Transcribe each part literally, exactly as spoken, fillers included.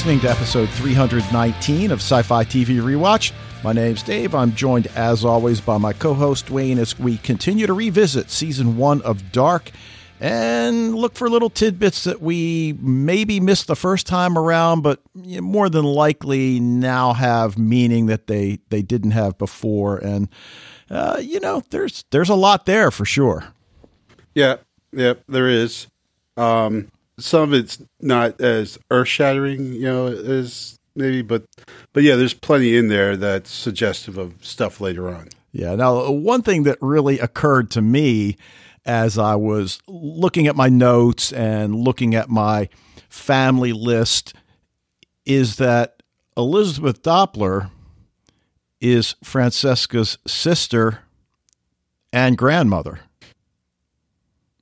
listening to episode three nineteen of Sci-Fi T V Rewatch. My name's Dave. I'm joined, as always, by my co-host, Wayne, as we continue to revisit Season one of Dark and look for little tidbits that we maybe missed the first time around, but more than likely now have meaning that they, they didn't have before. And, uh, you know, there's there's a lot there for sure. Yeah, yeah, there is. Um Some of it's not as earth-shattering, you know, as maybe, but but yeah, there's plenty in there that's suggestive of stuff later on. Yeah. Now, one thing that really occurred to me as I was looking at my notes and looking at my family list is that Elizabeth Doppler is Franziska's sister and grandmother.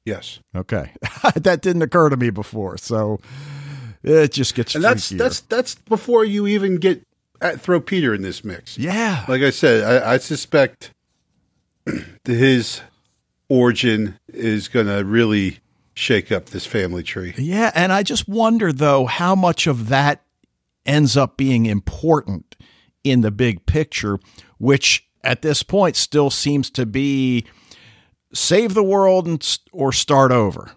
Yes. Okay. That didn't occur to me before, so it just gets and that's freakier. that's that's before you even get at, throw Peter in this mix. Yeah. Like I said, I, I suspect his origin is going to really shake up this family tree. Yeah, and I just wonder though how much of that ends up being important in the big picture, which at this point still seems to be. Save the world and or start over,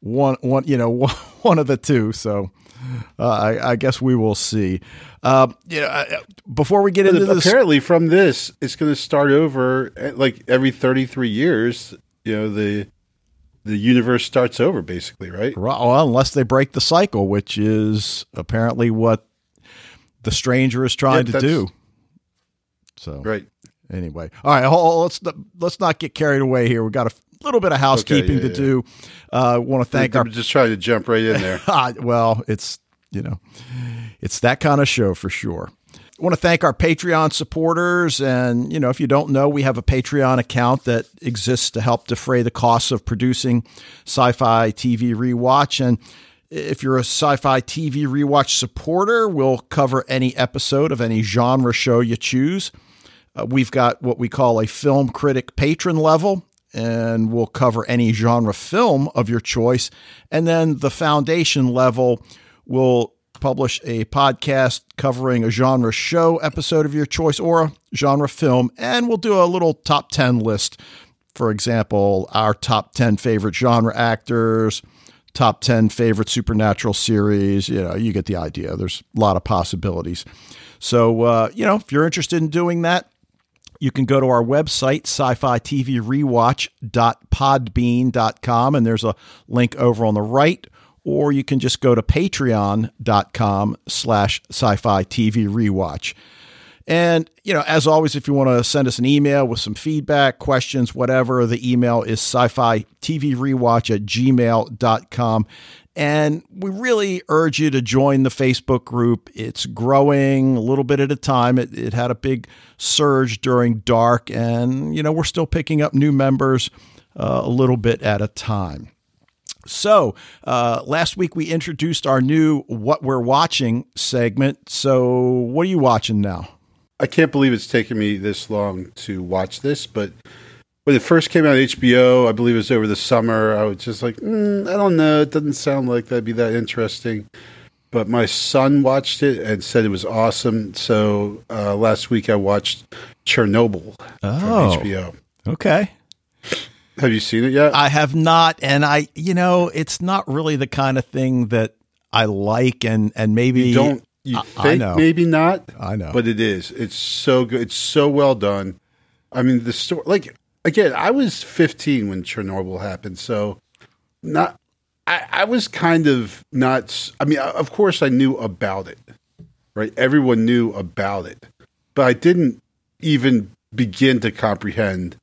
one one you know one, one of the two. So uh, I, I guess we will see. Uh, you know, I, before we get but into apparently this, from this, it's going to start over like every thirty-three years. You know the the universe starts over basically, right? Right. Well, unless they break the cycle, which is apparently what the stranger is trying yeah, to do. So right. Anyway, all right, let's let's not get carried away here. We've got a little bit of housekeeping okay, yeah, to yeah. do. I uh, want to thank I'm our... just trying to jump right in there. Well, it's, you know, it's that kind of show for sure. I want to thank our Patreon supporters. And, you know, if you don't know, we have a Patreon account that exists to help defray the costs of producing Sci-Fi T V Rewatch. And if you're a Sci-Fi T V Rewatch supporter, we'll cover any episode of any genre show you choose. We've got what we call a film critic patron level, and we'll cover any genre film of your choice. And then the foundation level will publish a podcast covering a genre show episode of your choice or a genre film. And we'll do a little top ten list. For example, our top ten favorite genre actors, top ten favorite supernatural series. You know, you get the idea. There's a lot of possibilities. So, uh, you know, if you're interested in doing that, you can go to our website, sci fi t v rewatch dot podbean dot com, and there's a link over on the right, or you can just go to patreon dot com slash sci fi t v rewatch. And, you know, as always, if you want to send us an email with some feedback, questions, whatever, the email is sci fi t v rewatch at gmail dot com. And we really urge you to join the Facebook group. It's growing a little bit at a time. It, it had a big surge during Dark, and you know we're still picking up new members uh, a little bit at a time. So uh, last week we introduced our new What We're Watching segment. So what are you watching now? I can't believe it's taken me this long to watch this, but when it first came out on H B O, I believe it was over the summer, I was just like, mm, I don't know. It doesn't sound like that'd be that interesting. But my son watched it and said it was awesome. So uh, last week I watched Chernobyl oh, from H B O. Okay. Have you seen it yet? I have not. And I, you know, it's not really the kind of thing that I like. And, and maybe you don't, you I, think I know. Maybe not. I know. But it is. It's so good. It's so well done. I mean, the story, like, again, I was fifteen when Chernobyl happened, so not. I, I was kind of not. I mean, of course, I knew about it, right? Everyone knew about it, but I didn't even begin to comprehend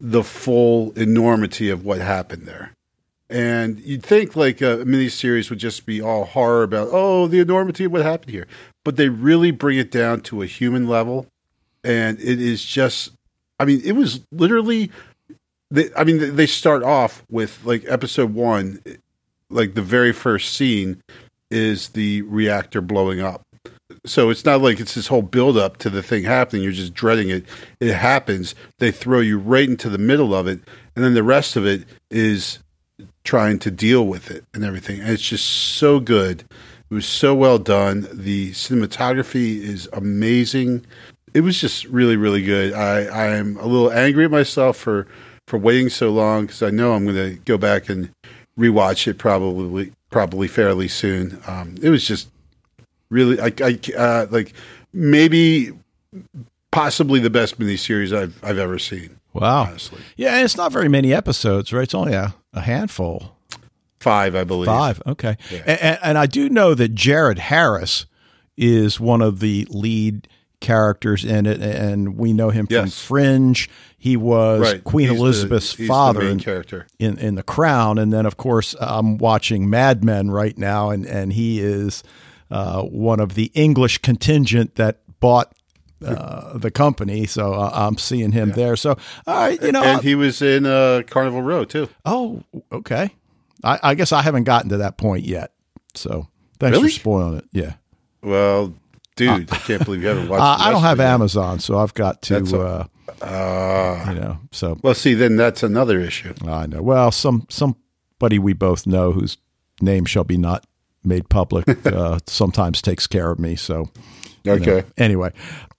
the full enormity of what happened there. And you'd think like a miniseries would just be all horror about, oh, the enormity of what happened here, but they really bring it down to a human level, and it is just. I mean, it was literally, they, I mean, they start off with like episode one, like the very first scene is the reactor blowing up. So it's not like it's this whole buildup to the thing happening. You're just dreading it. It happens. They throw you right into the middle of it. And then the rest of it is trying to deal with it and everything. And it's just so good. It was so well done. The cinematography is amazing. It was just really, really good. I, I'm a little angry at myself for, for waiting so long, because I know I'm going to go back and rewatch it probably probably fairly soon. Um, it was just really, I, I uh, like maybe possibly the best miniseries I've I've ever seen. Wow, honestly. Yeah, and it's not very many episodes, right? It's only a, a handful. Five, I believe. Five, okay. Yeah. And, and I do know that Jared Harris is one of the lead characters in it, and we know him yes. from Fringe. He was right. Queen he's Elizabeth's the, father in, character. In, in The Crown. And then, of course, I'm watching Mad Men right now, and, and he is uh, one of the English contingent that bought Uh, the company, so uh, I'm seeing him yeah. there. So, uh, you know, and he was in uh, Carnival Row too. Oh, okay. I, I guess I haven't gotten to that point yet. So, thanks really? for spoiling it. Yeah. Well, dude, uh, I can't believe you haven't watched. Uh, I don't have Amazon, so I've got to. A, uh, uh, you know, so well. See, then that's another issue. I know. Well, some somebody we both know whose name shall be not made public uh, sometimes takes care of me. So, okay. You know, anyway.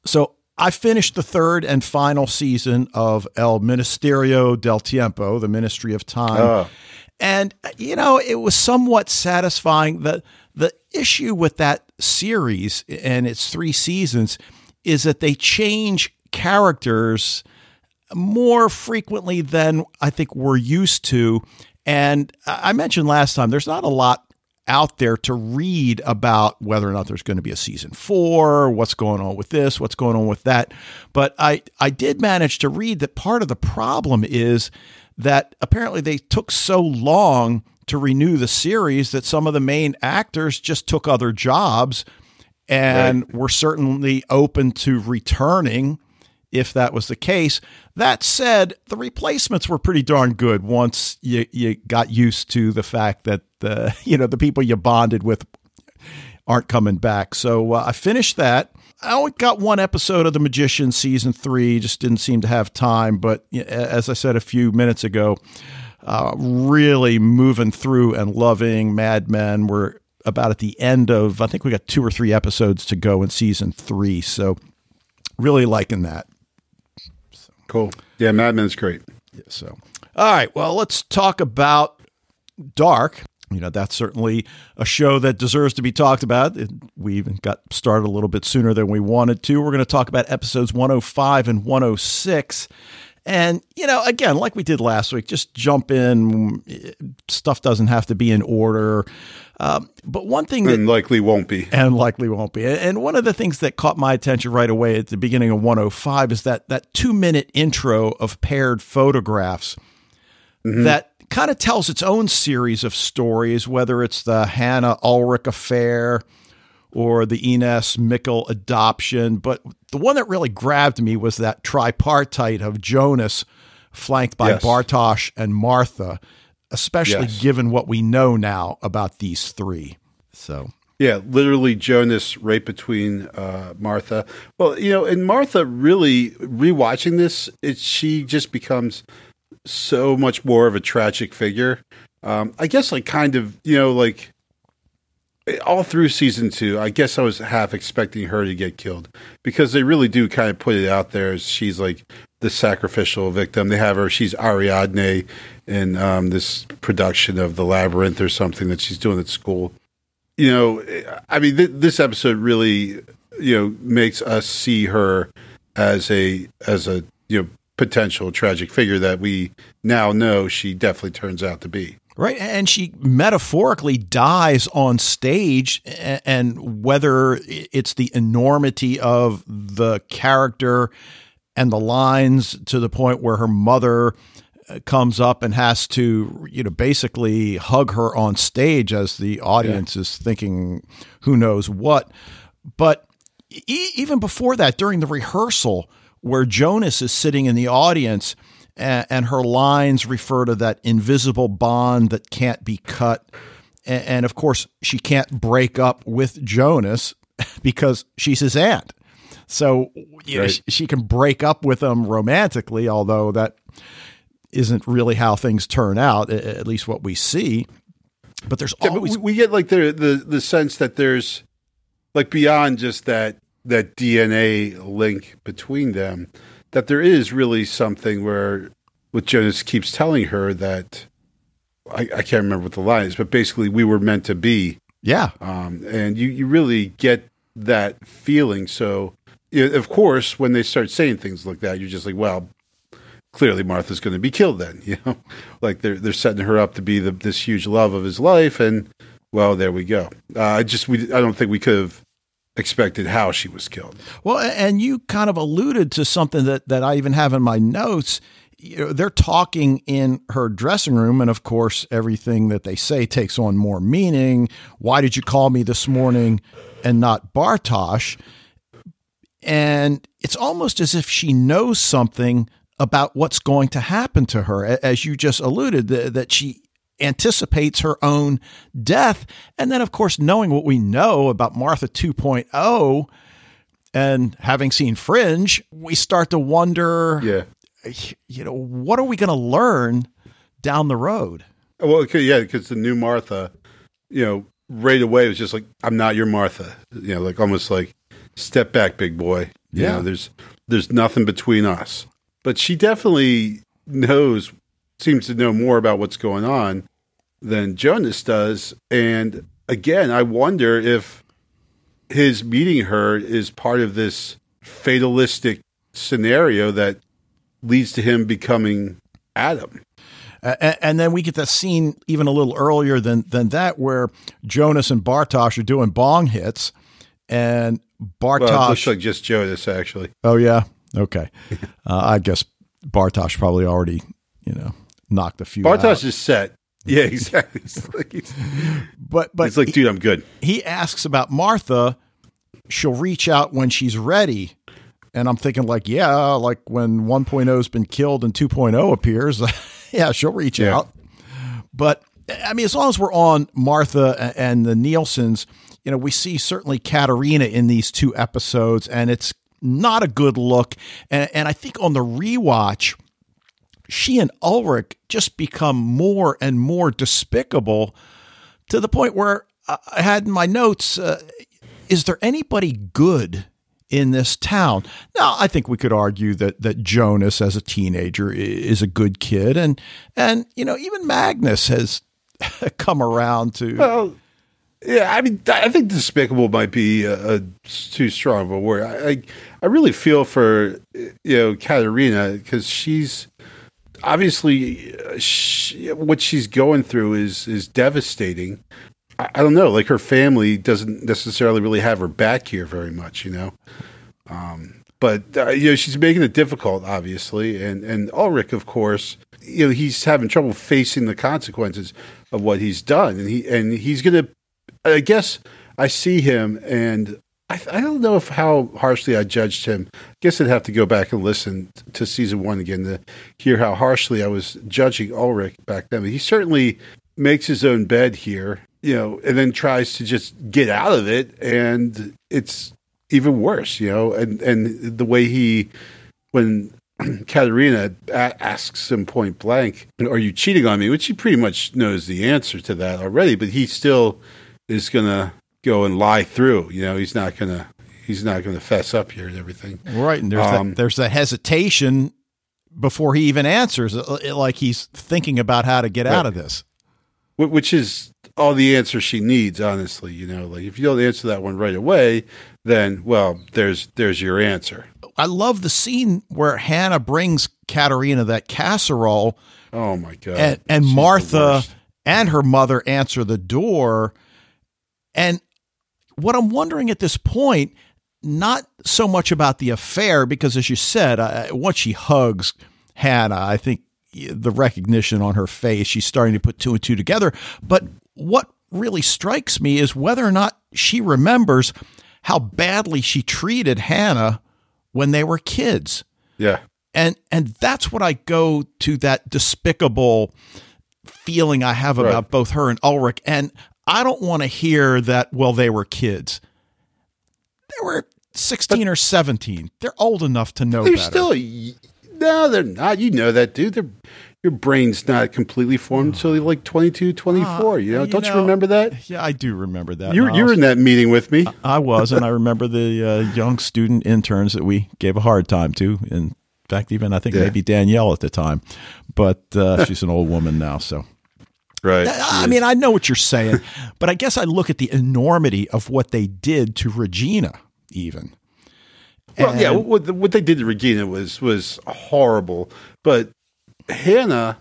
So I finished the third and final season of El Ministerio del Tiempo, the Ministry of Time. Oh. And, you know, it was somewhat satisfying. The, the issue with that series and its three seasons is that they change characters more frequently than I think we're used to. And I mentioned last time, there's not a lot out there to read about whether or not there's going to be a season four, what's going on with this, what's going on with that. But I, I did manage to read that part of the problem is that apparently they took so long to renew the series that some of the main actors just took other jobs and right. were certainly open to returning if that was the case. That said, the replacements were pretty darn good once you, you got used to the fact that the you know the people you bonded with aren't coming back. So uh, I finished that. I only got one episode of The Magician season three. Just didn't seem to have time. But as I said a few minutes ago, uh, really moving through and loving Mad Men. We're about at the end of I think we got two or three episodes to go in season three. So really liking that. So. Cool. Yeah, Mad Men's great. Yeah. So all right. Well, let's talk about Dark. You know, that's certainly a show that deserves to be talked about. We even got started a little bit sooner than we wanted to. We're going to talk about episodes one oh five and one oh six. And, you know, again, like we did last week, just jump in. Stuff doesn't have to be in order. Um, but one thing that... And likely won't be. And likely won't be. And one of the things that caught my attention right away at the beginning of one oh five is that that two-minute intro of paired photographs mm-hmm. that kind of tells its own series of stories, whether it's the Hannah Ulrich affair or the Ines Mikkel adoption. But the one that really grabbed me was that tripartite of Jonas flanked by yes. Bartosz and Martha, especially yes. given what we know now about these three. So, yeah, literally Jonas right between uh, Martha. Well, you know, and Martha really rewatching this, it, she just becomes so much more of a tragic figure. Um, I guess I kind of, you know, like all through season two, I guess I was half expecting her to get killed because they really do kind of put it out there as she's like the sacrificial victim. They have her, she's Ariadne in um, this production of The Labyrinth or something that she's doing at school. You know, I mean, th- this episode really, you know, makes us see her as a, as a, you know, potential tragic figure that we now know she definitely turns out to be. Right. And she metaphorically dies on stage. And whether it's the enormity of the character and the lines to the point where her mother comes up and has to, you know, basically hug her on stage as the audience yeah. is thinking who knows what. But e- even before that, during the rehearsal, where Jonas is sitting in the audience and, and her lines refer to that invisible bond that can't be cut. And, and of course she can't break up with Jonas because she's his aunt. So you right. know, she, she can break up with him romantically, although that isn't really how things turn out, at least what we see. But there's yeah, always but we, we get like the, the the sense that there's like beyond just that that D N A link between them, that there is really something where what Jonas keeps telling her that I, I can't remember what the line is, but basically we were meant to be. Yeah. Um, and you, you really get that feeling. So you know, of course, when they start saying things like that, you're just like, well, clearly Martha's going to be killed then, you know, like they're, they're setting her up to be the, this huge love of his life. And well, there we go. Uh, I just, we, I don't think we could have expected how she was killed. Well, and you kind of alluded to something that, that I even have in my notes. You know, they're talking in her dressing room, and of course, everything that they say takes on more meaning. Why did you call me this morning and not Bartosz? And it's almost as if she knows something about what's going to happen to her, as you just alluded, that she anticipates her own death. And then, of course, knowing what we know about Martha two point oh and having seen Fringe, we start to wonder... Yeah. You know, what are we going to learn down the road? Well, yeah, because the new Martha, you know, right away was just like, I'm not your Martha. You know, like almost like, step back, big boy. You yeah. know, there's there's nothing between us. But she definitely knows, seems to know more about what's going on than Jonas does. And again, I wonder if his meeting her is part of this fatalistic scenario that leads to him becoming Adam. Uh, and, and then we get that scene even a little earlier than than that, where Jonas and Bartosz are doing bong hits, and Bartosz... Well, it looks like just Jonas, actually. Oh, yeah? Okay. uh, I guess Bartosz probably already, you know, knocked a few Bartosz out. Is set. Yeah, exactly. It's like, he's, but, but he's like, dude, I'm good. He asks about Martha. She'll reach out when she's ready. And I'm thinking like, yeah, like when one point oh has been killed and two point oh appears, yeah, she'll reach yeah. out. But I mean, as long as we're on Martha and the Nielsens, you know, we see certainly Katharina in these two episodes, and it's not a good look. And, and I think on the rewatch, she and Ulrich just become more and more despicable to the point where I had in my notes, uh, is there anybody good in this town? Now, I think we could argue that that Jonas as a teenager is a good kid, and and you know, even Magnus has come around to. Well, yeah, I mean, I think despicable might be a, a too strong of a word. I, I I really feel for you know Katharina, because she's obviously she, what she's going through is is devastating. I don't know, like her family doesn't necessarily really have her back here very much, you know? Um, but, uh, you know, she's making it difficult, obviously. And, and Ulrich, of course, you know, he's having trouble facing the consequences of what he's done. And he, and he's going to, I guess I see him, and I, I don't know if how harshly I judged him. I guess I'd have to go back and listen to season one again to hear how harshly I was judging Ulrich back then. But he certainly makes his own bed here, you know, and then tries to just get out of it, and it's even worse, you know, and, and the way he, when Katharina a- asks him point blank, are you cheating on me? Which he pretty much knows the answer to that already, but he still is going to go and lie through, you know, he's not going to, he's not going to fess up here and everything. Right. And there's um, that, there's that hesitation before he even answers, like he's thinking about how to get right. out of this. Which is all the answer she needs, honestly. You know, like if you don't answer that one right away, then, well, there's there's your answer. I love the scene where Hannah brings Katharina that casserole. Oh, my God. And, and Martha and her mother answer the door. And what I'm wondering at this point, not so much about the affair, because as you said, I, once she hugs Hannah, I think the recognition on her face, she's starting to put two and two together. But what really strikes me is whether or not she remembers how badly she treated Hannah when they were kids. Yeah. And, and that's what I go to, that despicable feeling I have about right. both her and Ulrich. And I don't want to hear that, well, they were kids. They were sixteen but, or seventeen. They're old enough to know they're better. They're still... No, they're not. You know that, dude. They're your brain's not completely formed until you're like twenty-two, twenty-four. Uh, you know, you don't know, you remember that? Yeah, I do remember that. You were, you were in that meeting with me. I, I was, and I remember the uh, young student interns that we gave a hard time to. In fact, even I think yeah. maybe Danielle at the time, but uh, she's an old woman now, so. Right. I mean, I know what you're saying, but I guess I look at the enormity of what they did to Regina, even. Well, and yeah, what, what they did to Regina was was horrible. But Hannah,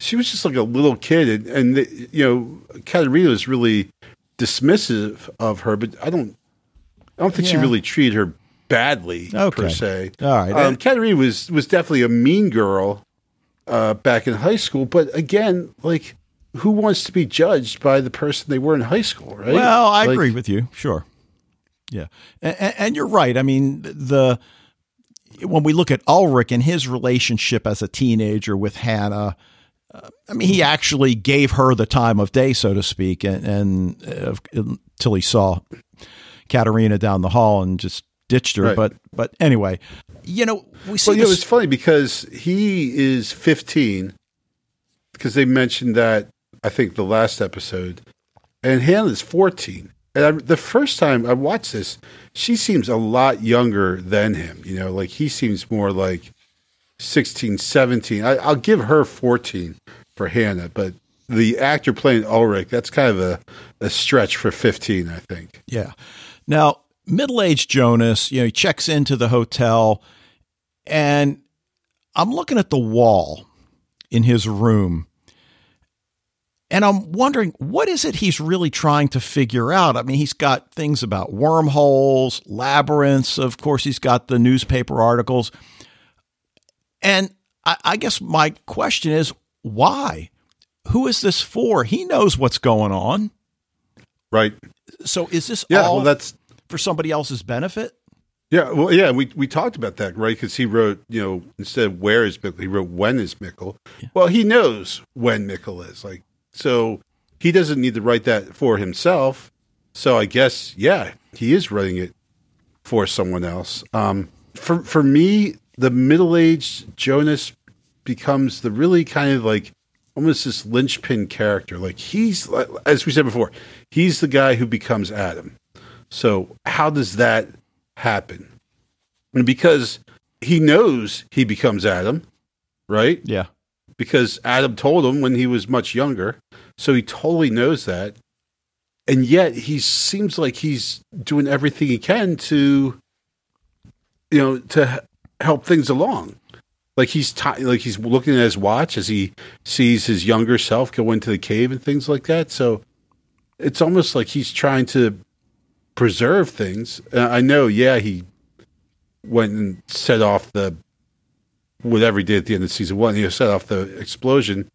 she was just like a little kid, and, and the, you know, Katharina was really dismissive of her. But I don't, I don't think yeah. she really treated her badly okay. per se. All right, um, Katharina was was definitely a mean girl uh, back in high school. But again, like, who wants to be judged by the person they were in high school, right? Well, I like, agree with you. Sure. Yeah. And, and you're right. I mean, the when we look at Ulrich and his relationship as a teenager with Hannah, uh, I mean, he actually gave her the time of day, so to speak, and, and uh, until he saw Katharina down the hall and just ditched her. Right. But but anyway, you know, we see well, this- you know, it's funny because he is fifteen, because they mentioned that, I think, the last episode, and Hannah's fourteen. And I, the first time I watched this, she seems a lot younger than him. You know, like he seems more like sixteen, seventeen. I, I'll give her fourteen for Hannah, but the actor playing Ulrich, that's kind of a, a stretch for fifteen, I think. Yeah. Now, middle-aged Jonas, you know, he checks into the hotel, and I'm looking at the wall in his room. And I'm wondering, what is it he's really trying to figure out? I mean, he's got things about wormholes, labyrinths. Of course, he's got the newspaper articles. And I, I guess my question is, why? Who is this for? He knows what's going on. Right. So is this yeah, all well, that's, for somebody else's benefit? Yeah. Well, yeah, we, we talked about that, right? Because he wrote, you know, instead of where is Mikkel, he wrote when is Mikkel. Yeah. Well, he knows when Mikkel is, like. So he doesn't need to write that for himself. So I guess, yeah, he is writing it for someone else. Um, for for me, the middle-aged Jonas becomes the really kind of like almost this linchpin character. Like he's, as we said before, he's the guy who becomes Adam. So how does that happen? And because he knows he becomes Adam, right? Yeah. Because Adam told him when he was much younger. So he totally knows that. And yet he seems like he's doing everything he can to, you know, to help things along. Like he's t- like he's looking at his watch as he sees his younger self go into the cave and things like that. So it's almost like he's trying to preserve things. Uh, I know, yeah, he went and set off the whatever he did at the end of season one, he set off the explosion,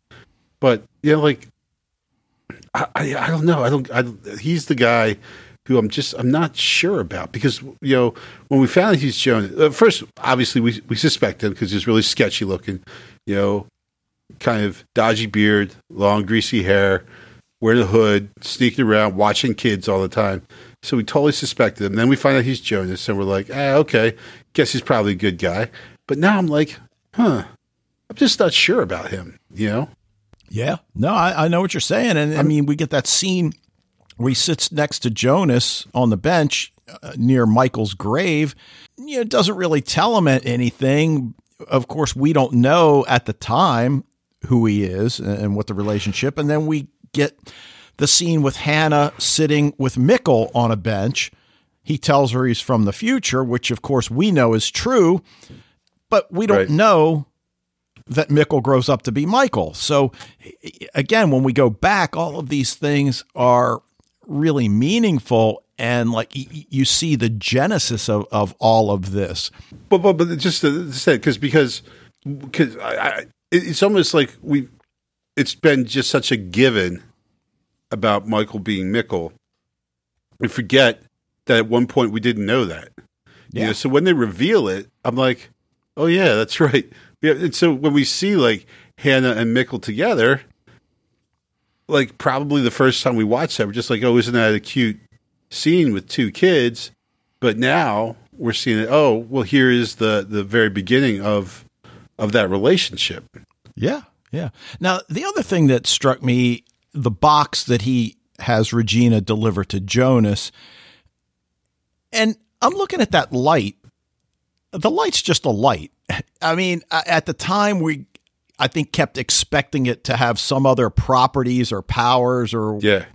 but you know, like I, I, I don't know, I don't. I, he's the guy who I'm just I'm not sure about because you know when we found out he's Jonas. Uh, first, obviously, we we suspect him because he's really sketchy looking, you know, kind of dodgy beard, long greasy hair, wearing a hood, sneaking around, watching kids all the time. So we totally suspected him. Then we find out he's Jonas, and we're like, ah, okay, guess he's probably a good guy. But now I'm like, huh, I'm just not sure about him, you know? Yeah. No, I, I know what you're saying. And I'm, I mean, we get that scene where he sits next to Jonas on the bench uh, near Michael's grave. You know, doesn't really tell him anything. Of course, we don't know at the time who he is and, and what the relationship. And then we get the scene with Hannah sitting with Mikkel on a bench. He tells her he's from the future, which, of course, we know is true. But we don't right. know that Mikkel grows up to be Michael. So, again, when we go back, all of these things are really meaningful. And, like, y- you see the genesis of, of all of this. But, but, but just to say, cause, because cause I, I, it's almost like we it's been just such a given about Michael being Mikkel. We forget that at one point we didn't know that. Yeah. You know, so when they reveal it, I'm like, oh, yeah, that's right. Yeah, and so when we see, like, Hannah and Mikkel together, like, probably the first time we watched that, we're just like, oh, isn't that a cute scene with two kids? But now we're seeing it, oh, well, here is the, the very beginning of of that relationship. Yeah, Yeah. Now, the other thing that struck me, the box that he has Regina deliver to Jonas, and I'm looking at that light. The light's just a light. I mean, at the time, we, I think, kept expecting it to have some other properties or powers or. Yeah.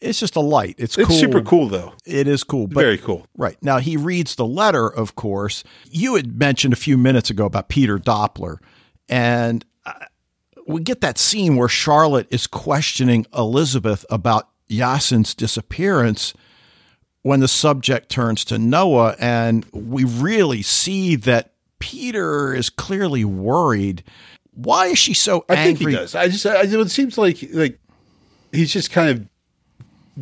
It's just a light. It's, it's cool. It's super cool, though. It is cool. But, very cool. Right. Now, he reads the letter, of course. You had mentioned a few minutes ago about Peter Doppler, and we get that scene where Charlotte is questioning Elizabeth about Yasin's disappearance when the subject turns to Noah, and we really see that Peter is clearly worried. Why is she so angry? I think he does. I just, I, it seems like like he's just kind of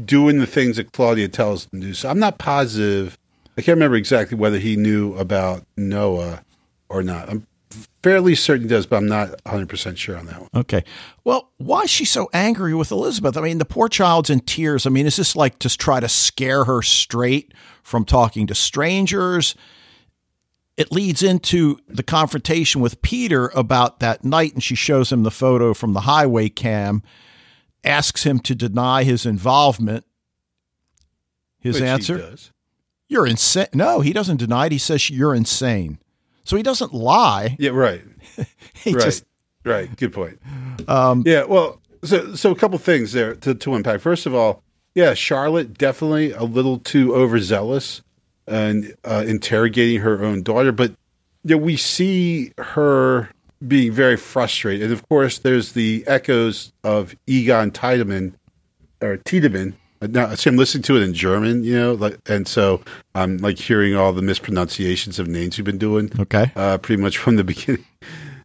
doing the things that Claudia tells him to do. So I'm not positive. I can't remember exactly whether he knew about Noah or not. I'm fairly certain he does, but I'm not one hundred percent sure on that one. Okay. Well, why is she so angry with Elizabeth? I mean, the poor child's in tears. I mean, is this like to try to scare her straight from talking to strangers? It leads into the confrontation with Peter about that night, and she shows him the photo from the highway cam, asks him to deny his involvement. His Which answer? He does. You're insane. No, he doesn't deny it. He says, you're insane. So he doesn't lie. Yeah, right. he right. Just... Right. Good point. Um, yeah, well, so so a couple things there to, to unpack. First of all, yeah, Charlotte definitely a little too overzealous and uh, interrogating her own daughter. But you know, we see her being very frustrated. And, of course, there's the echoes of Egon Tiedemann, or Tiedemann. Now, see, I'm listening to it in German, you know, like, and so I'm like hearing all the mispronunciations of names we've been doing. Okay. Uh, pretty much from the beginning.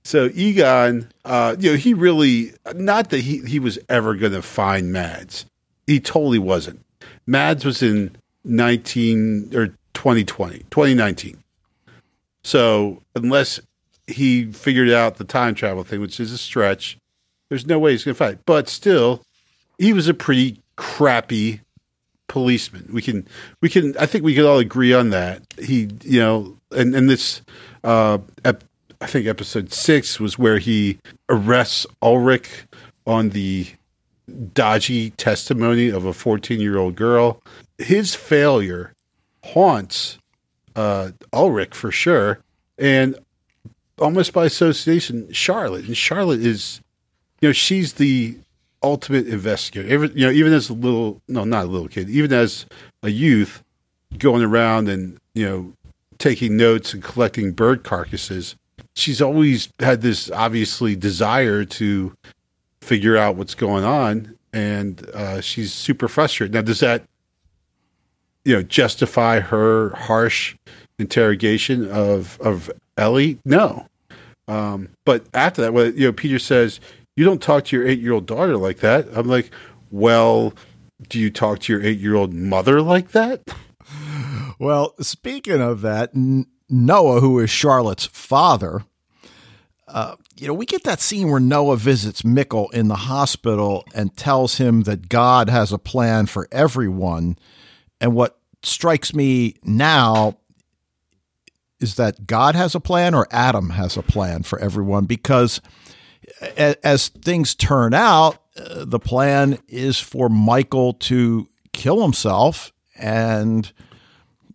So Egon, uh, you know, he really, not that he, he was ever going to find Mads. He totally wasn't. Mads was in nineteen or twenty twenty, twenty nineteen. So unless he figured out the time travel thing, which is a stretch, there's no way he's going to find it. But still, he was a pretty crappy policeman. We can, we can, I think we could all agree on that. He, you know, and, and this, uh, ep, I think episode six was where he arrests Ulrich on the dodgy testimony of a fourteen year old girl. His failure haunts, uh, Ulrich for sure. And almost by association, Charlotte. And Charlotte is, you know, she's the ultimate investigator. Every, you know, even as a little, no, not a little kid, even as a youth going around and, you know, taking notes and collecting bird carcasses, she's always had this obviously desire to figure out what's going on. And uh, she's super frustrated. Now, does that, you know, justify her harsh interrogation of, of Ellie? No. Um, but after that, well, you know, Peter says, you don't talk to your eight-year-old daughter like that. I'm like, well, do you talk to your eight-year-old mother like that? Well, speaking of that, Noah, who is Charlotte's father, uh, you know, we get that scene where Noah visits Mikkel in the hospital and tells him that God has a plan for everyone. And what strikes me now is that God has a plan, or Adam has a plan for everyone, because as things turn out, uh, the plan is for Michael to kill himself, and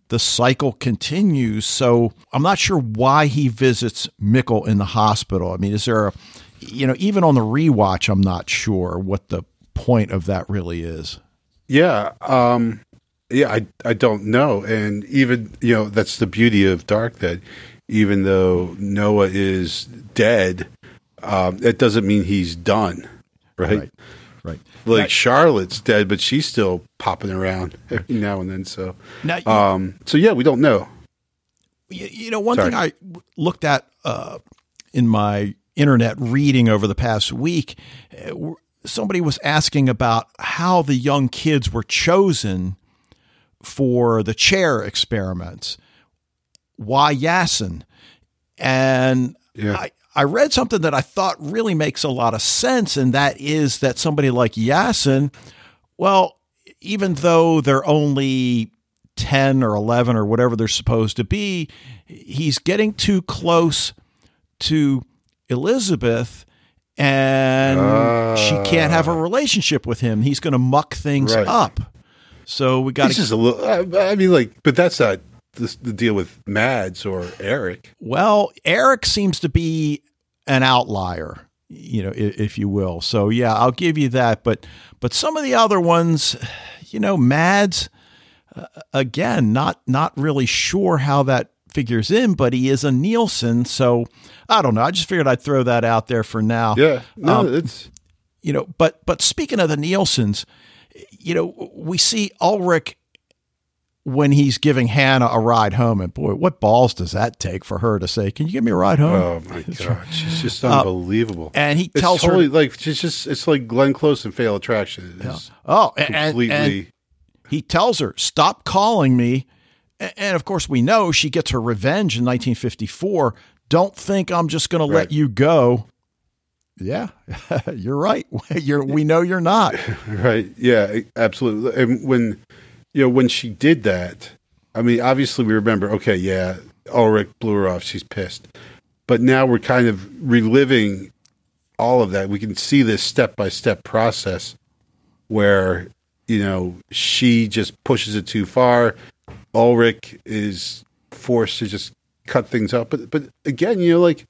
the cycle continues. So I'm not sure why he visits Mikkel in the hospital. I mean, is there a, you know, even on the rewatch, I'm not sure what the point of that really is. Yeah. Um, yeah, I, I don't know. And even, you know, that's the beauty of Dark, that even though Noah is dead, Um, that doesn't mean he's done, right? Right. right. Like right. Charlotte's dead, but she's still popping around every now and then. So, now, you, um, so yeah, we don't know. You, you know, one Sorry. thing I looked at uh, in my internet reading over the past week, somebody was asking about how the young kids were chosen for the chair experiments. Why Yasin? And yeah. I, I read something that I thought really makes a lot of sense, and that is that somebody like Yasin, well, even though they're only ten or eleven or whatever they're supposed to be, he's getting too close to Elizabeth, and uh, she can't have a relationship with him. He's going to muck things right. up. So we got to. This is a little. I mean, like, but that's not this, the deal with Mads or Eric. Well, Eric seems to be an outlier, you know, if, if you will. So yeah, I'll give you that. But but some of the other ones, you know, Mads. Uh, again, not not really sure how that figures in, but he is a Nielsen, so I don't know. I just figured I'd throw that out there for now. Yeah, no, um, it's you know. But but speaking of the Nielsens, you know, we see Ulrich when he's giving Hannah a ride home, and boy, what balls does that take for her to say, "Can you give me a ride home?" Oh my God, she's just unbelievable. Uh, and he tells it's totally her like she's just it's like Glenn Close and Fatal Attraction. Yeah. Oh, and, completely. And, and, He tells her, stop calling me. And of course, we know she gets her revenge in nineteen fifty-four. Don't think I'm just going right. to let you go. Yeah, you're right. You're, we know you're not. Right. Yeah, absolutely. And when, you know, when she did that, I mean, obviously we remember, okay, yeah, Ulrich blew her off. She's pissed. But now we're kind of reliving all of that. We can see this step-by-step process where, you know, she just pushes it too far. Ulrich is forced to just cut things up. But but again, you know, like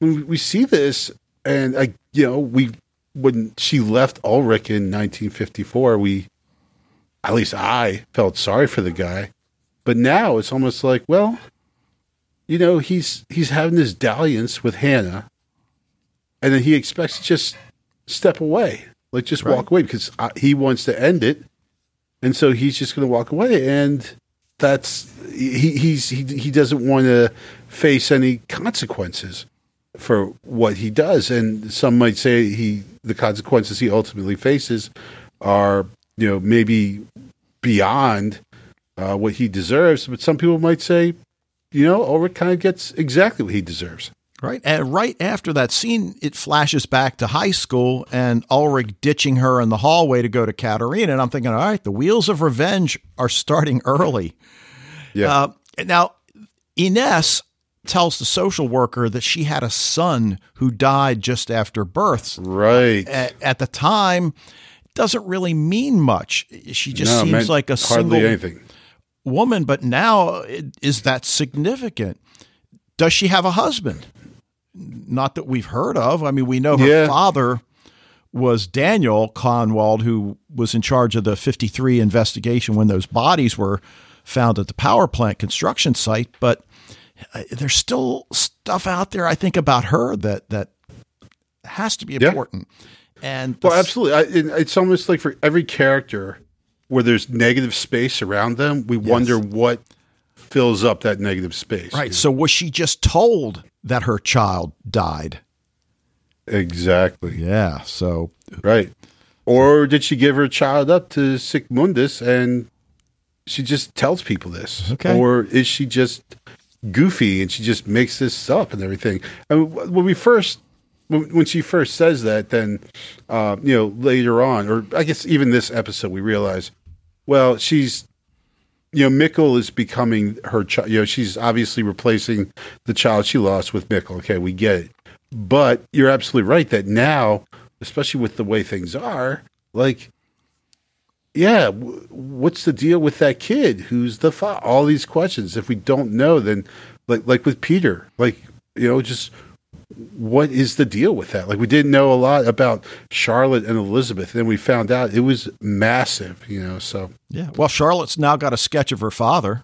we, we see this, and I, you know, we when she left Ulrich in nineteen fifty-four, we, at least I, felt sorry for the guy. But now it's almost like, well, you know, he's he's having this dalliance with Hannah, and then he expects to just step away. Like, just right. walk away because he wants to end it. And so he's just going to walk away. And that's, he he's, he, he doesn't want to face any consequences for what he does. And some might say he, the consequences he ultimately faces are, you know, maybe beyond uh, what he deserves. But some people might say, you know, Ulrich kind of gets exactly what he deserves. Right. And right after that scene, it flashes back to high school and Ulrich ditching her in the hallway to go to Katharina. And I'm thinking, all right, the wheels of revenge are starting early. Yeah. Uh, now, Ines tells the social worker that she had a son who died just after birth. Right. At, at the time, it doesn't really mean much. She just no, seems man, like a single anything. woman. But now, is that significant? Does she have a husband? Not that we've heard of. I mean, we know her yeah. father was Daniel Conwald, who was in charge of the fifty-three investigation when those bodies were found at the power plant construction site. But uh, there's still stuff out there, I think, about her that that has to be important. Yeah. And well, absolutely. I, it, it's almost like for every character where there's negative space around them, we yes. wonder what fills up that negative space. Right. Dude. So was she just told that her child died? Exactly. Yeah. So. Right. Or did she give her child up to Sigmundus and she just tells people this? Okay. Or is she just goofy and she just makes this up and everything? I mean, when we first, when, when she first says that, then, uh, you know, later on, or I guess even this episode, we realize, well, she's, you know, Mikkel is becoming her child. You know, she's obviously replacing the child she lost with Mikkel. Okay, we get it. But you're absolutely right that now, especially with the way things are, like, yeah, w- what's the deal with that kid? Who's the father? All these questions. If we don't know, then, like, like with Peter, like, you know, just what is the deal with that? Like, we didn't know a lot about Charlotte and Elizabeth, and then we found out it was massive, you know, so. Yeah. Well, Charlotte's now got a sketch of her father.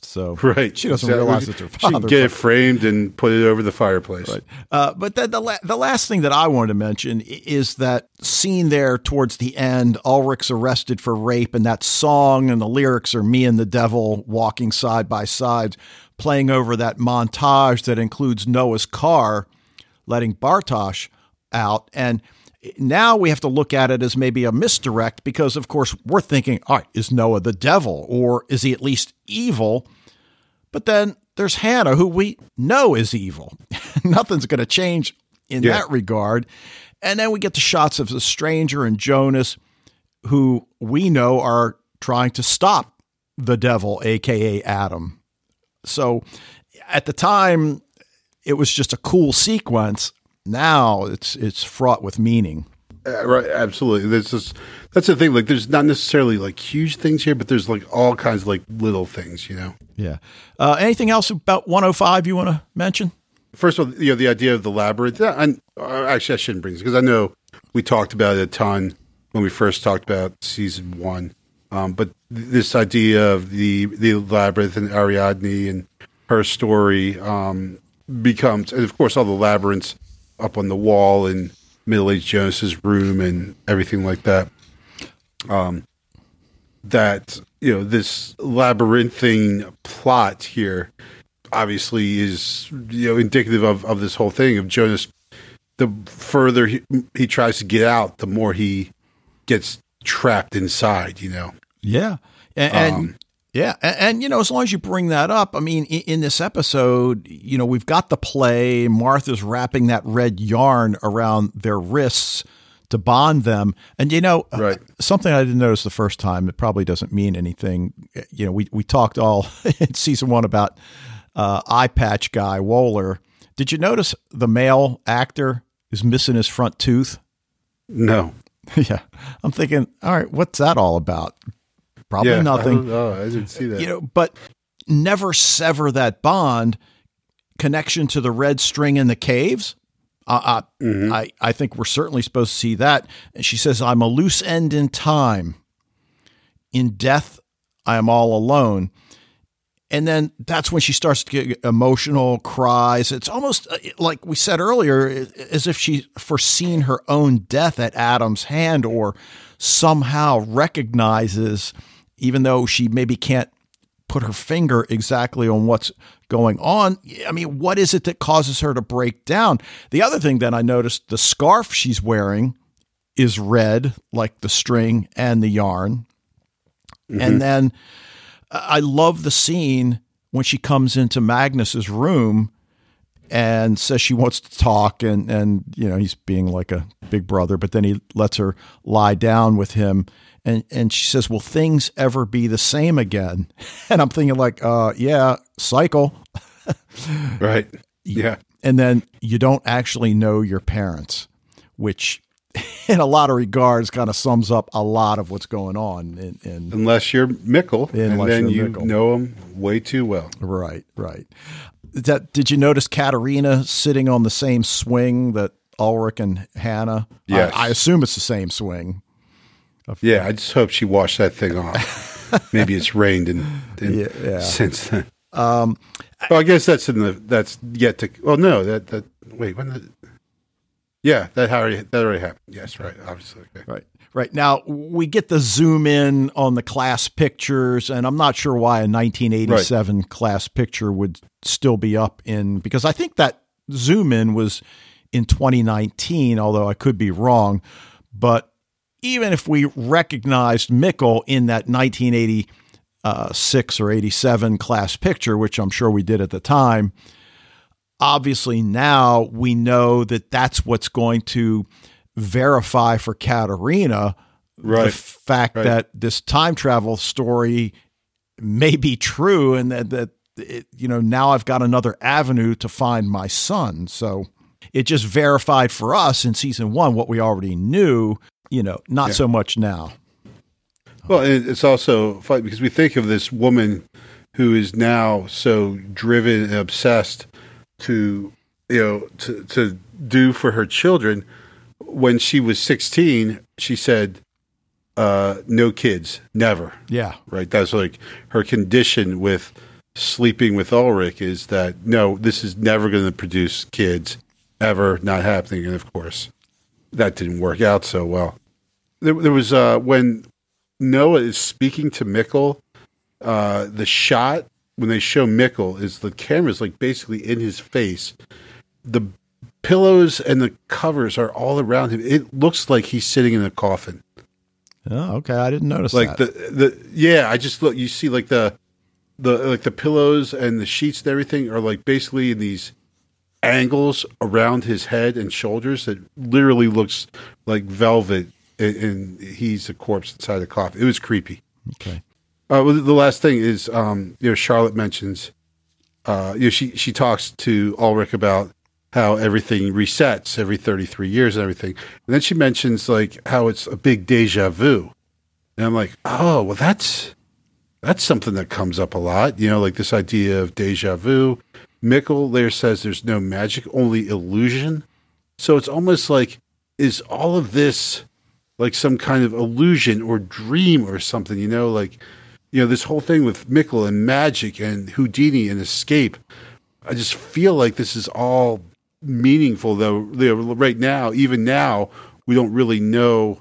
So right. she doesn't exactly. realize it's her father. She can get it framed and put it over the fireplace. Right. Uh, but then the, la- the last thing that I wanted to mention is that scene there towards the end, Ulrich's arrested for rape, and that song and the lyrics are me and the devil walking side by side, playing over that montage that includes Noah's car letting Bartosz out. And now we have to look at it as maybe a misdirect because, of course, we're thinking, all right, is Noah the devil or is he at least evil? But then there's Hannah, who we know is evil. Nothing's going to change in yeah. that regard. And then we get the shots of the stranger and Jonas, who we know are trying to stop the devil, a k a. Adam. So at the time, it was just a cool sequence, now it's it's fraught with meaning. Uh, right, absolutely. This is that's the thing. Like, there's not necessarily like huge things here, but there's like all kinds of like little things, you know. Yeah. Uh, anything else about one oh five you want to mention? First of all, you know, the idea of the labyrinth. I, I, actually, I shouldn't bring this because I know we talked about it a ton when we first talked about season one. Um, but th- this idea of the the labyrinth and Ariadne and her story um, becomes, and of course, all the labyrinths up on the wall and middle-aged Jonas's room and everything like that. Um, that, you know, this labyrinthine plot here obviously is, you know, indicative of, of this whole thing of Jonas. The further he, he tries to get out, the more he gets trapped inside, you know? Yeah. And, and um, yeah. And, and, you know, as long as you bring that up, I mean, in, in this episode, you know, we've got the play. Martha's wrapping that red yarn around their wrists to bond them. And, you know, right. uh, something I didn't notice the first time, it probably doesn't mean anything. You know, we, we talked all in season one about uh, eye patch guy, Wohler. Did you notice the male actor is missing his front tooth? No. Yeah. I'm thinking, all right, what's that all about? Probably yeah, nothing. I don't know. I didn't see that. You know, but never sever that bond connection to the red string in the caves. Uh, I, mm-hmm. I, I think we're certainly supposed to see that. And she says, I'm a loose end in time. In death, I am all alone. And then that's when she starts to get emotional, cries. It's almost like we said earlier, as if she's foreseen her own death at Adam's hand or somehow recognizes, even though she maybe can't put her finger exactly on what's going on. I mean, what is it that causes her to break down? The other thing that I noticed, the scarf she's wearing is red, like the string and the yarn. Mm-hmm. And then I love the scene when she comes into Magnus's room and says she wants to talk and, and, you know, he's being like a big brother, but then he lets her lie down with him. And, and she says, will things ever be the same again? And I'm thinking like, uh, yeah, cycle. Right. Yeah. And then you don't actually know your parents, which in a lot of regards kind of sums up a lot of what's going on. In, in, unless you're Mikkel, and then you Mikkel. know him way too well. Right, right. That, did you notice Katharina sitting on the same swing that Ulrich and Hannah? Yes. I, I assume it's the same swing. Yeah, I just hope she washed that thing off. Maybe it's rained in, in yeah, yeah. since then. Um, well, I guess that's in the, that's yet to, well, no, that, that, wait, when the, Yeah, that already, that already happened. Yes, right, obviously. Okay. Right, right. Now, we get the zoom in on the class pictures, and I'm not sure why a nineteen eighty-seven right. class picture would still be up in, because I think that zoom in was in twenty nineteen, although I could be wrong. But even if we recognized Mikkel in that nineteen eighty-six or eighty-seven class picture, which I'm sure we did at the time, obviously, now we know that that's what's going to verify for Katharina right. the fact right. that this time travel story may be true, and that, that it, you know, now I've got another avenue to find my son. So it just verified for us in season one what we already knew, you know, not yeah. so much now. Well, it's also funny because we think of this woman who is now so driven and obsessed to, you know, to, to do for her children. When she was sixteen, she said, uh, no kids, never. Yeah. Right. That's like her condition with sleeping with Ulrich is that, no, this is never going to produce kids, ever, not happening. And of course that didn't work out so well. There, there was, uh, when Noah is speaking to Mikkel, uh, the shot, when they show Mikkel, is the camera's like basically in his face. The pillows and the covers are all around him. It looks like he's sitting in a coffin. Oh, okay. I didn't notice like that. Like the the yeah, I just look. You see, like the the like the pillows and the sheets and everything are like basically in these angles around his head and shoulders that literally looks like velvet, and, and he's a corpse inside a coffin. It was creepy. Okay. Uh, well, the last thing is, um, you know, Charlotte mentions, uh, you know, she, she talks to Ulrich about how everything resets every thirty-three years and everything. And then she mentions like how it's a big deja vu. And I'm like, oh, well, that's that's something that comes up a lot. You know, like this idea of deja vu. Mikkel there says there's no magic, only illusion. So it's almost like, is all of this like some kind of illusion or dream or something, you know, like, you know, this whole thing with Mikkel and magic and Houdini and escape. I just feel like this is all meaningful, though, right now, even now, we don't really know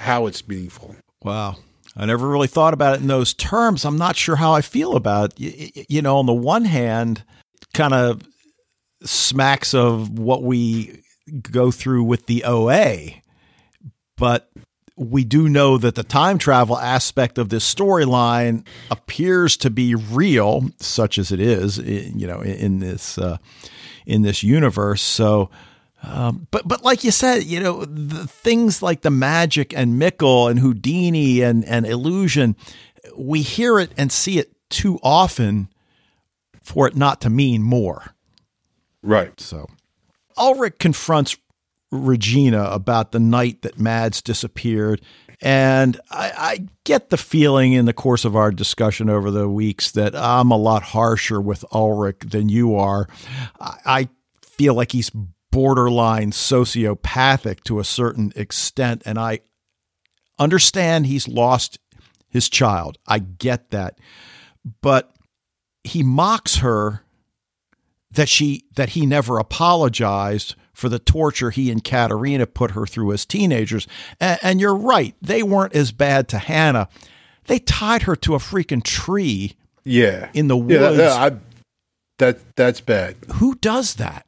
how it's meaningful. Wow. I never really thought about it in those terms. I'm not sure how I feel about it. You know, on the one hand, kind of smacks of what we go through with the O A, but we do know that the time travel aspect of this storyline appears to be real, such as it is, you know, in this uh, in this universe. So, um, but but like you said, you know, the things like the magic and Mikkel and Houdini and and illusion, we hear it and see it too often for it not to mean more. Right. So, Ulrich confronts Regina about the night that Mads disappeared. And I, I get the feeling in the course of our discussion over the weeks that I'm a lot harsher with Ulrich than you are. I, I feel like he's borderline sociopathic to a certain extent. And I understand he's lost his child. I get that. But he mocks her that she that he never apologized for the torture he and Katharina put her through as teenagers. And, and you're right. They weren't as bad to Hannah. They tied her to a freaking tree. Yeah. In the woods. Yeah, that, I, that, that's bad. Who does that?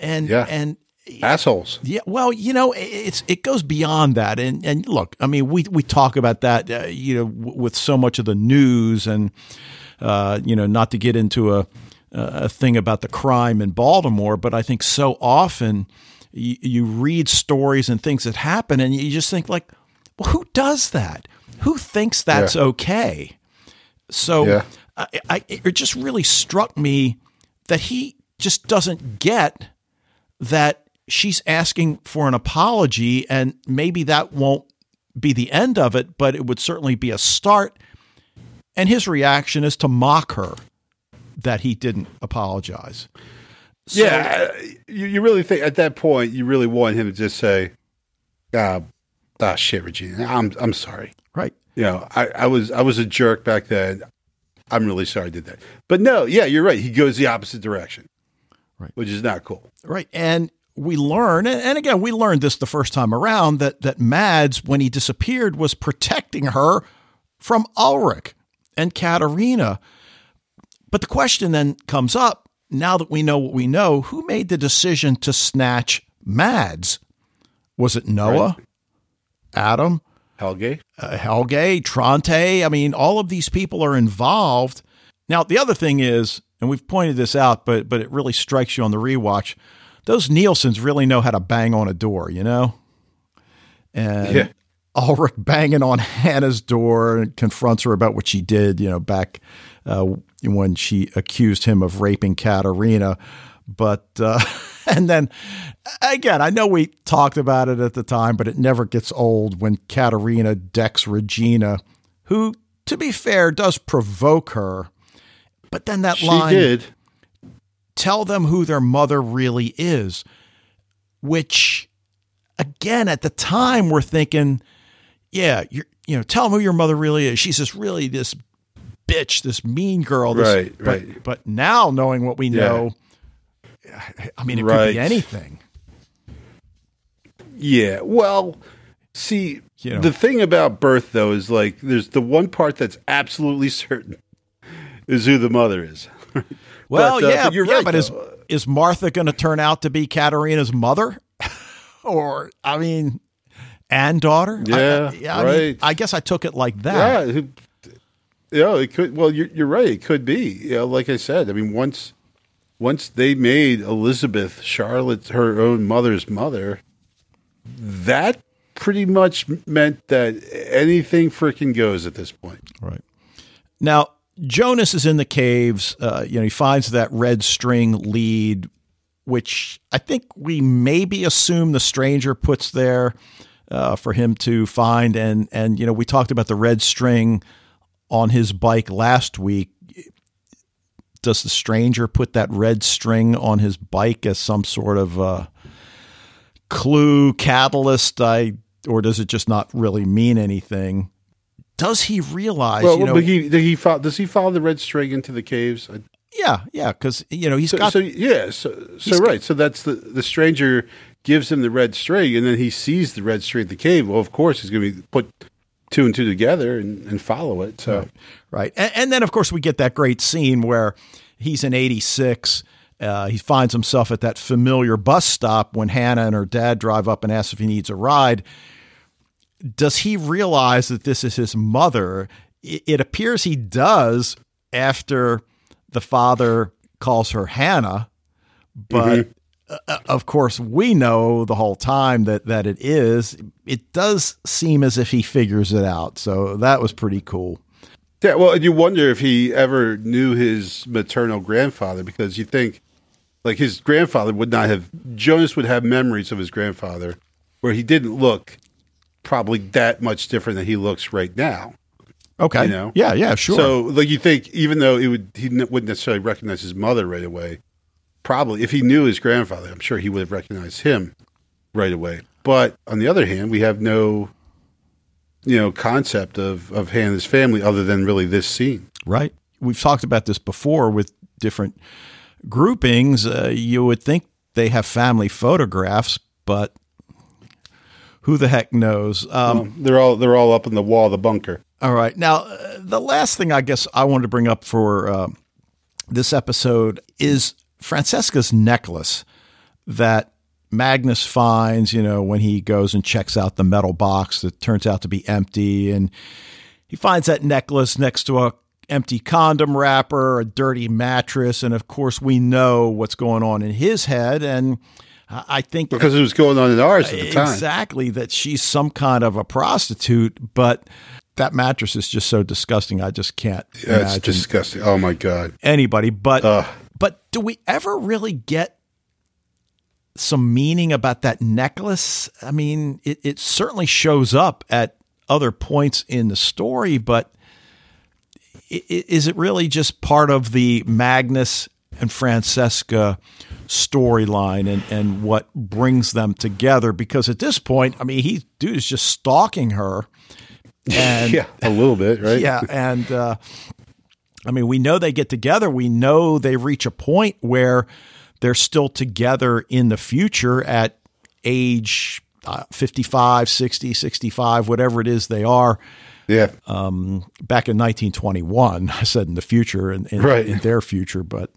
And, yeah. and assholes. Yeah. Well, you know, it's, it goes beyond that. And, and look, I mean, we, we talk about that, uh, you know, w- with so much of the news and, uh, you know, not to get into a, a thing about the crime in Baltimore, but I think so often you, you read stories and things that happen and you just think like, well, who does that? Who thinks that's yeah. okay? So yeah. I, I, it just really struck me that he just doesn't get that she's asking for an apology, and maybe that won't be the end of it, but it would certainly be a start. And his reaction is to mock her that he didn't apologize. So, yeah, you, you really think at that point you really want him to just say, "Ah, ah shit, Regina, I'm I'm sorry." Right? You know, I, I was I was a jerk back then. I'm really sorry I did that. But no, yeah, you're right. He goes the opposite direction, right? Which is not cool, right? And we learn, and, and again, we learned this the first time around that that Mads, when he disappeared, was protecting her from Ulrich and Katharina. But the question then comes up, now that we know what we know, who made the decision to snatch Mads? Was it Noah, right. Adam, Helge, uh, Helge, Tronte? I mean, all of these people are involved. Now, the other thing is, and we've pointed this out, but but it really strikes you on the rewatch, those Nielsen's really know how to bang on a door, you know? And yeah. Ulrich banging on Hannah's door and confronts her about what she did, you know, back uh, when she accused him of raping Katharina. But, uh, and then again, I know we talked about it at the time, but it never gets old when Katharina decks Regina, who, to be fair, does provoke her. But then that she line, did. Tell them who their mother really is, which again, at the time we're thinking, yeah, you're, you know, tell them who your mother really is. She's just really this bitch, this mean girl. This, right, but, right. But now knowing what we know, yeah. I mean, it right. could be anything. Yeah. Well, see, you know. The thing about birth, though, is like there's the one part that's absolutely certain is who the mother is. Well, but, uh, yeah, but, you're yeah, right, but is, is Martha going to turn out to be Katharina's mother? Or, I mean... and daughter? Yeah, I, yeah, I right. mean, I guess I took it like that. Yeah, yeah it could. Well, you're, you're right. It could be. You know, like I said, I mean, once once they made Elizabeth, Charlotte, her own mother's mother, that pretty much meant that anything freaking goes at this point. Right. Now, Jonas is in the caves. Uh, you know, he finds that red string lead which I think we maybe assume the stranger puts there uh, for him to find. And, and, you know, we talked about the red string on his bike last week. Does the stranger put that red string on his bike as some sort of uh, clue, catalyst, I, or does it just not really mean anything? Does he realize? Well, you know, but he, he follow, does he follow the red string into the caves? Yeah, yeah, because you know he's so, got. So yeah, so, so right, got, so that's the the stranger gives him the red string, and then he sees the red string at the cave. Well, of course, he's going to put two and two together and, and follow it. So right, right. And, and then of course we get that great scene where he's in eighty-six. Uh, he finds himself at that familiar bus stop when Hannah and her dad drive up and ask if he needs a ride. Does he realize that this is his mother? It, it appears he does after the father calls her Hannah. But mm-hmm. uh, of course, we know the whole time that, that it is. It does seem as if he figures it out. So that was pretty cool. Yeah, well, and you wonder if he ever knew his maternal grandfather, because you think, like, his grandfather would not have, Jonas would have memories of his grandfather where he didn't look probably that much different than he looks right now. Okay. You know? Yeah, yeah, sure. So, like, you think, even though it would, he wouldn't necessarily recognize his mother right away, probably, if he knew his grandfather, I'm sure he would have recognized him right away. But, on the other hand, we have no, you know, concept of, of Hannah's family other than really this scene. Right. We've talked about this before with different groupings. Uh, you would think they have family photographs, but who the heck knows? Um, well, they're all they're all up in the wall of the bunker. All right. Now, uh, the last thing I guess I wanted to bring up for uh, this episode is Franziska's necklace that Magnus finds, you know, when he goes and checks out the metal box that turns out to be empty. And he finds that necklace next to a empty condom wrapper, a dirty mattress. And of course, we know what's going on in his head. And I think because it was going on in ours at the time. Exactly. That she's some kind of a prostitute, but that mattress is just so disgusting. I just can't. Yeah, it's disgusting. Oh my God. Anybody. But, Ugh. but do we ever really get some meaning about that necklace? I mean, it, it certainly shows up at other points in the story, but is it really just part of the Magnus and Franziska storyline and, and what brings them together? Because at this point, I mean, he dude is just stalking her. And, yeah, a little bit, right? Yeah. And uh, I mean, we know they get together. We know they reach a point where they're still together in the future at age uh, fifty-five, sixty, sixty-five, whatever it is they are. Yeah. Um, back in nineteen twenty-one, I said in the future, in, in, right. in their future, but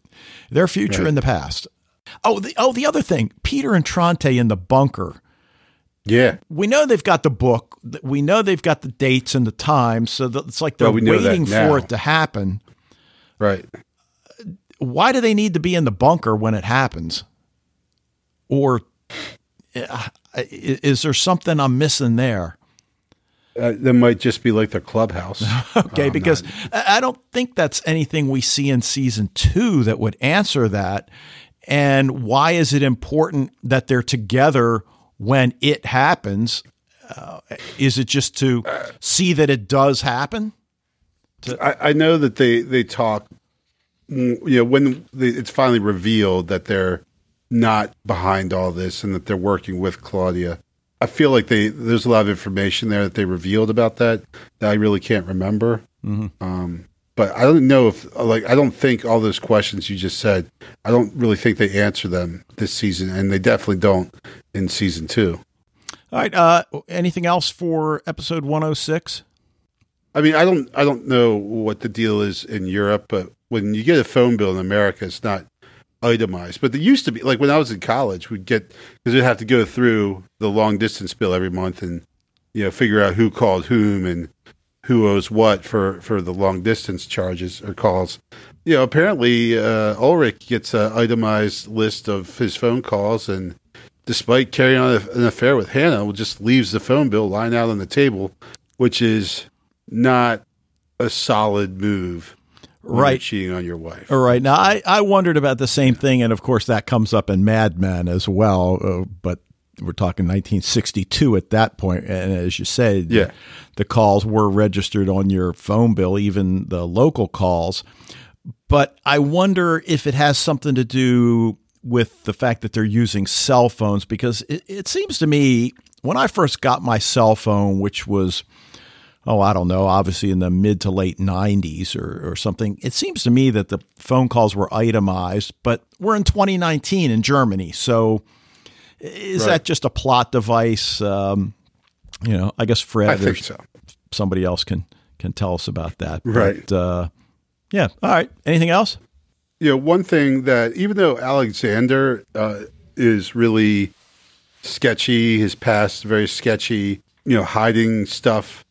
their future right. in the past. Oh, the, oh, the other thing, Peter and Tronte in the bunker. Yeah. We know they've got the book. We know they've got the dates and the time. So the, it's like they're well, we waiting for it to happen. Right. Why do they need to be in the bunker when it happens? Or uh, is there something I'm missing there? Uh, that might just be like the clubhouse. Okay, um, because not. I don't think that's anything we see in season two that would answer that. And why is it important that they're together when it happens? Uh, is it just to uh, see that it does happen? To- I, I know that they, they talk. You know, when it's finally revealed that they're not behind all this and that they're working with Claudia, I feel like they there's a lot of information there that they revealed about that that I really can't remember. Mm-hmm. Um, but I don't know if, like, I don't think all those questions you just said, I don't really think they answer them this season, and they definitely don't in season two. All right. Uh, anything else for episode one oh six? I mean, I don't, I don't know what the deal is in Europe, but when you get a phone bill in America, it's not itemized. But there used to be, like when I was in college, we'd get, because we'd have to go through the long distance bill every month and, you know, figure out who called whom and who owes what for, for the long distance charges or calls. You know, apparently uh, Ulrich gets an itemized list of his phone calls, and despite carrying on an affair with Hannah, just leaves the phone bill lying out on the table, which is not a solid move right, cheating on your wife. Right. Now, I, I wondered about the same yeah. thing. And, of course, that comes up in Mad Men as well. Uh, but we're talking nineteen sixty-two at that point. And as you say, yeah. the, the calls were registered on your phone bill, even the local calls. But I wonder if it has something to do with the fact that they're using cell phones, because it, it seems to me when I first got my cell phone, which was, oh, I don't know, obviously in the mid to late nineties or, or something, it seems to me that the phone calls were itemized, but we're in twenty nineteen in Germany. So is right. that just a plot device? Um, you know, I guess Fred I think or so. somebody else can, can tell us about that. Right. But, uh, yeah. All right. Anything else? You know, one thing that, even though Alexander uh, is really sketchy, his past very sketchy, you know, hiding stuff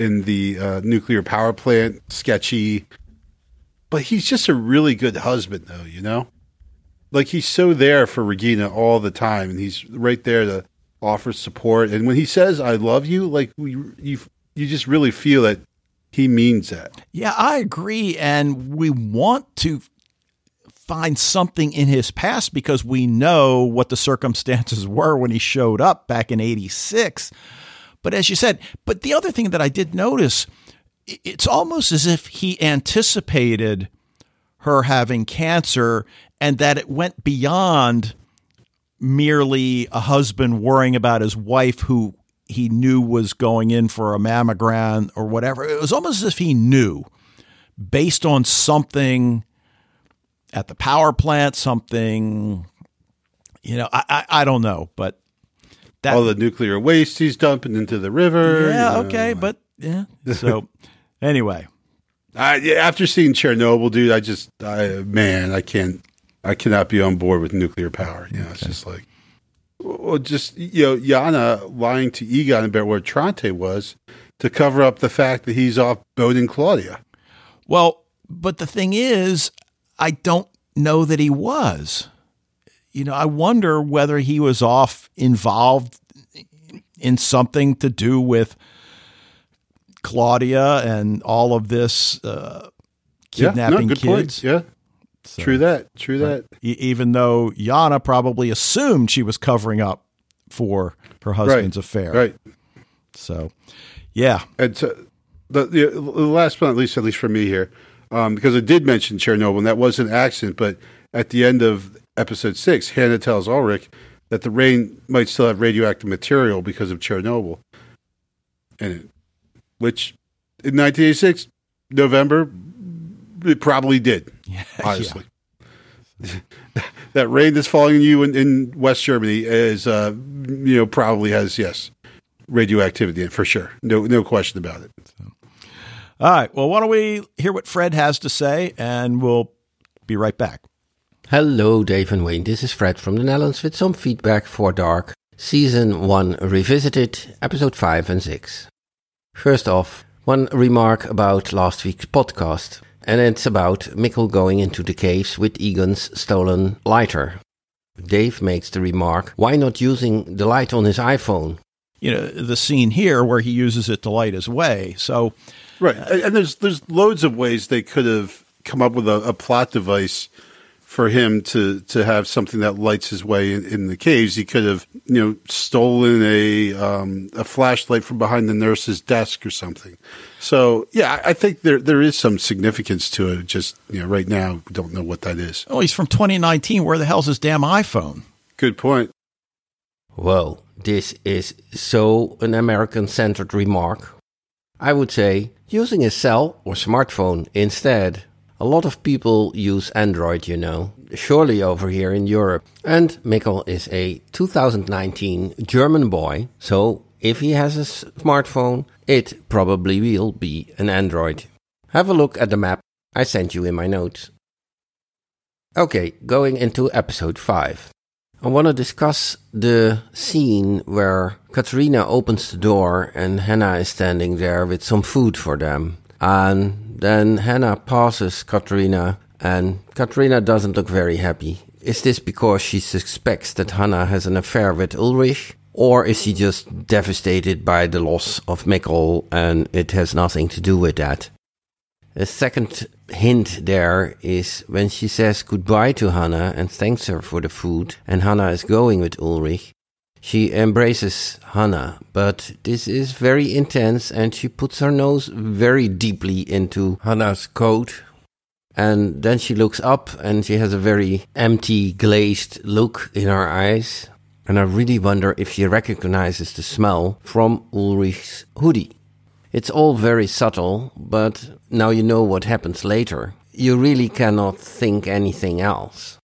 in the uh, nuclear power plant, sketchy, but he's just a really good husband, though, you know? Like, he's so there for Regina all the time, and he's right there to offer support. And when he says, I love you, like, we, you, you just really feel that he means that. Yeah, I agree, and we want to find something in his past because we know what the circumstances were when he showed up back in eighty-six. But as you said, but the other thing that I did notice, it's almost as if he anticipated her having cancer and that it went beyond merely a husband worrying about his wife who he knew was going in for a mammogram or whatever. It was almost as if he knew based on something at the power plant, something, you know, I, I, I don't know, but that, all the nuclear waste he's dumping into the river. Yeah. You know, okay. Like. But yeah. So anyway, I, after seeing Chernobyl, dude, I just, I, man, I can't, I cannot be on board with nuclear power. You know, okay. It's just like, well, just, you know, Jana lying to Egon about where Tronte was to cover up the fact that he's off boating Claudia. Well, but the thing is, I don't know that he was. You know, I wonder whether he was off involved in something to do with Claudia and all of this uh, kidnapping yeah, no, good kids. Point. Yeah, so, true that. True that. Right. E- even though Jana probably assumed she was covering up for her husband's right. affair. Right. So, yeah. And so the, the, the last one, at least, at least for me here. Um, because I did mention Chernobyl, and that was an accident, but at the end of episode six, Hannah tells Ulrich that the rain might still have radioactive material because of Chernobyl, and it, which in nineteen eighty-six, November, it probably did, yeah, honestly. Yeah. That rain that's falling on you in, in West Germany is, uh, you know, probably has, yes, radioactivity in it, for sure. No, no question about it. So. All right, well, why don't we hear what Fred has to say, and we'll be right back. Hello, Dave and Wayne. This is Fred from the Netherlands with some feedback for Dark, Season one Revisited, Episode five and six. First off, one remark about last week's podcast, and it's about Mikkel going into the caves with Egon's stolen lighter. Dave makes the remark, why not using the light on his iPhone? You know, the scene here where he uses it to light his way, so... Right, and there's there's loads of ways they could have come up with a, a plot device for him to, to have something that lights his way in, in the caves. He could have, you know, stolen a um, a flashlight from behind the nurse's desk or something. So yeah, I think there there is some significance to it. Just, you know, right now we don't know what that is. Oh, he's from twenty nineteen. Where the hell's his damn iPhone? Good point. Well, this is so an American-centered remark. I would say using a cell or smartphone instead. A lot of people use Android, you know, surely over here in Europe. And Mikkel is a two thousand nineteen German boy, so if he has a smartphone, it probably will be an Android. Have a look at the map I sent you in my notes. Okay, going into episode five. I want to discuss the scene where Katharina opens the door and Hannah is standing there with some food for them. And then Hannah passes Katharina and Katharina doesn't look very happy. Is this because she suspects that Hannah has an affair with Ulrich? Or is she just devastated by the loss of Mikkel and it has nothing to do with that? A second hint there is when she says goodbye to Hannah and thanks her for the food, and Hannah is going with Ulrich, she embraces Hannah, but this is very intense and she puts her nose very deeply into Hannah's coat. And then she looks up and she has a very empty, glazed look in her eyes. And I really wonder if she recognizes the smell from Ulrich's hoodie. It's all very subtle, but now you know what happens later. You really cannot think anything else.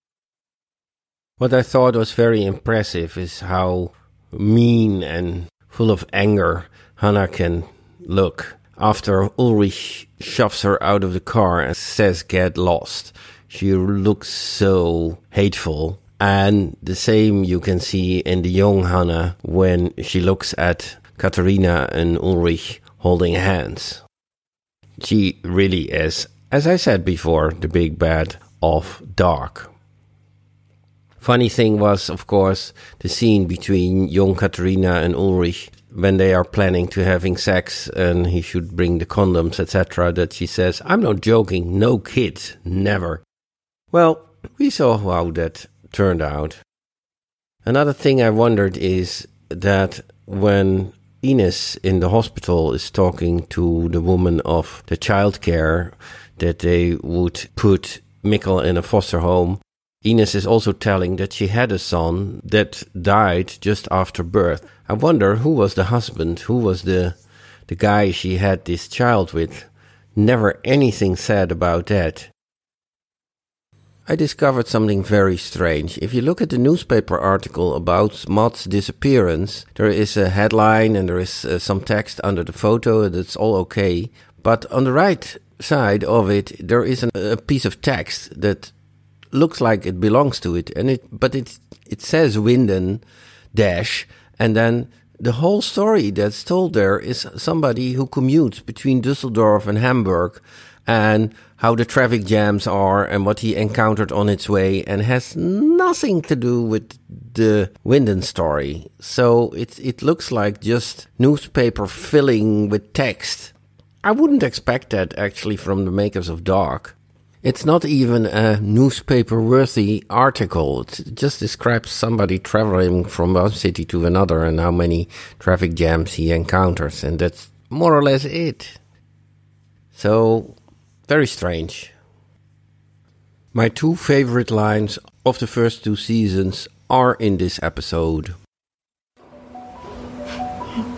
What I thought was very impressive is how mean and full of anger Hannah can look. After Ulrich shoves her out of the car and says, "Get lost," she looks so hateful. And the same you can see in the young Hannah when she looks at Katharina and Ulrich holding hands. She really is, as I said before, the big bad of Dark. Funny thing was, of course, the scene between young Katharina and Ulrich when they are planning to having sex and he should bring the condoms, et cetera, that she says, "I'm not joking, no kids, never." Well, we saw how that turned out. Another thing I wondered is that when Ines in the hospital is talking to the woman of the childcare, that they would put Mikkel in a foster home, Ines is also telling that she had a son that died just after birth. I wonder who was the husband, who was the the guy she had this child with. Never anything said about that. I discovered something very strange. If you look at the newspaper article about Mads' disappearance, there is a headline and there is uh, some text under the photo, and it's all okay. But on the right side of it, there is an, a piece of text that looks like it belongs to it, and it but it it says Winden dash, and then the whole story that's told there is somebody who commutes between Düsseldorf and Hamburg, and how the traffic jams are and what he encountered on its way, and has nothing to do with the Winden story. So it, it looks like just newspaper filling with text. I wouldn't expect that actually from the makers of Dark. It's not even a newspaper-worthy article. It just describes somebody traveling from one city to another and how many traffic jams he encounters, and that's more or less it. So, very strange. My two favorite lines of the first two seasons are in this episode.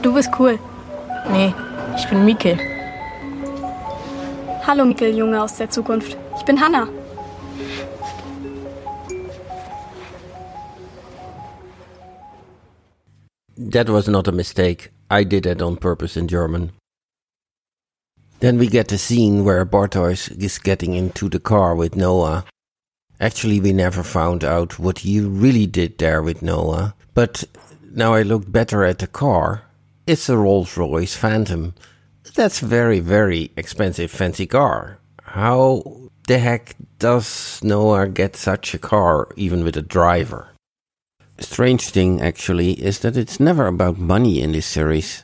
Du bist cool. Nee, ich bin Mikkel. Hallo Mikkel, Junge aus der Zukunft. Ich bin Hannah. That was not a mistake. I did it on purpose in German. Then we get the scene where Bartosz is getting into the car with Noah. Actually, we never found out what he really did there with Noah. But now I looked better at the car. It's a Rolls-Royce Phantom. That's very, very expensive fancy car. How the heck does Noah get such a car, even with a driver? Strange thing, actually, is that it's never about money in this series.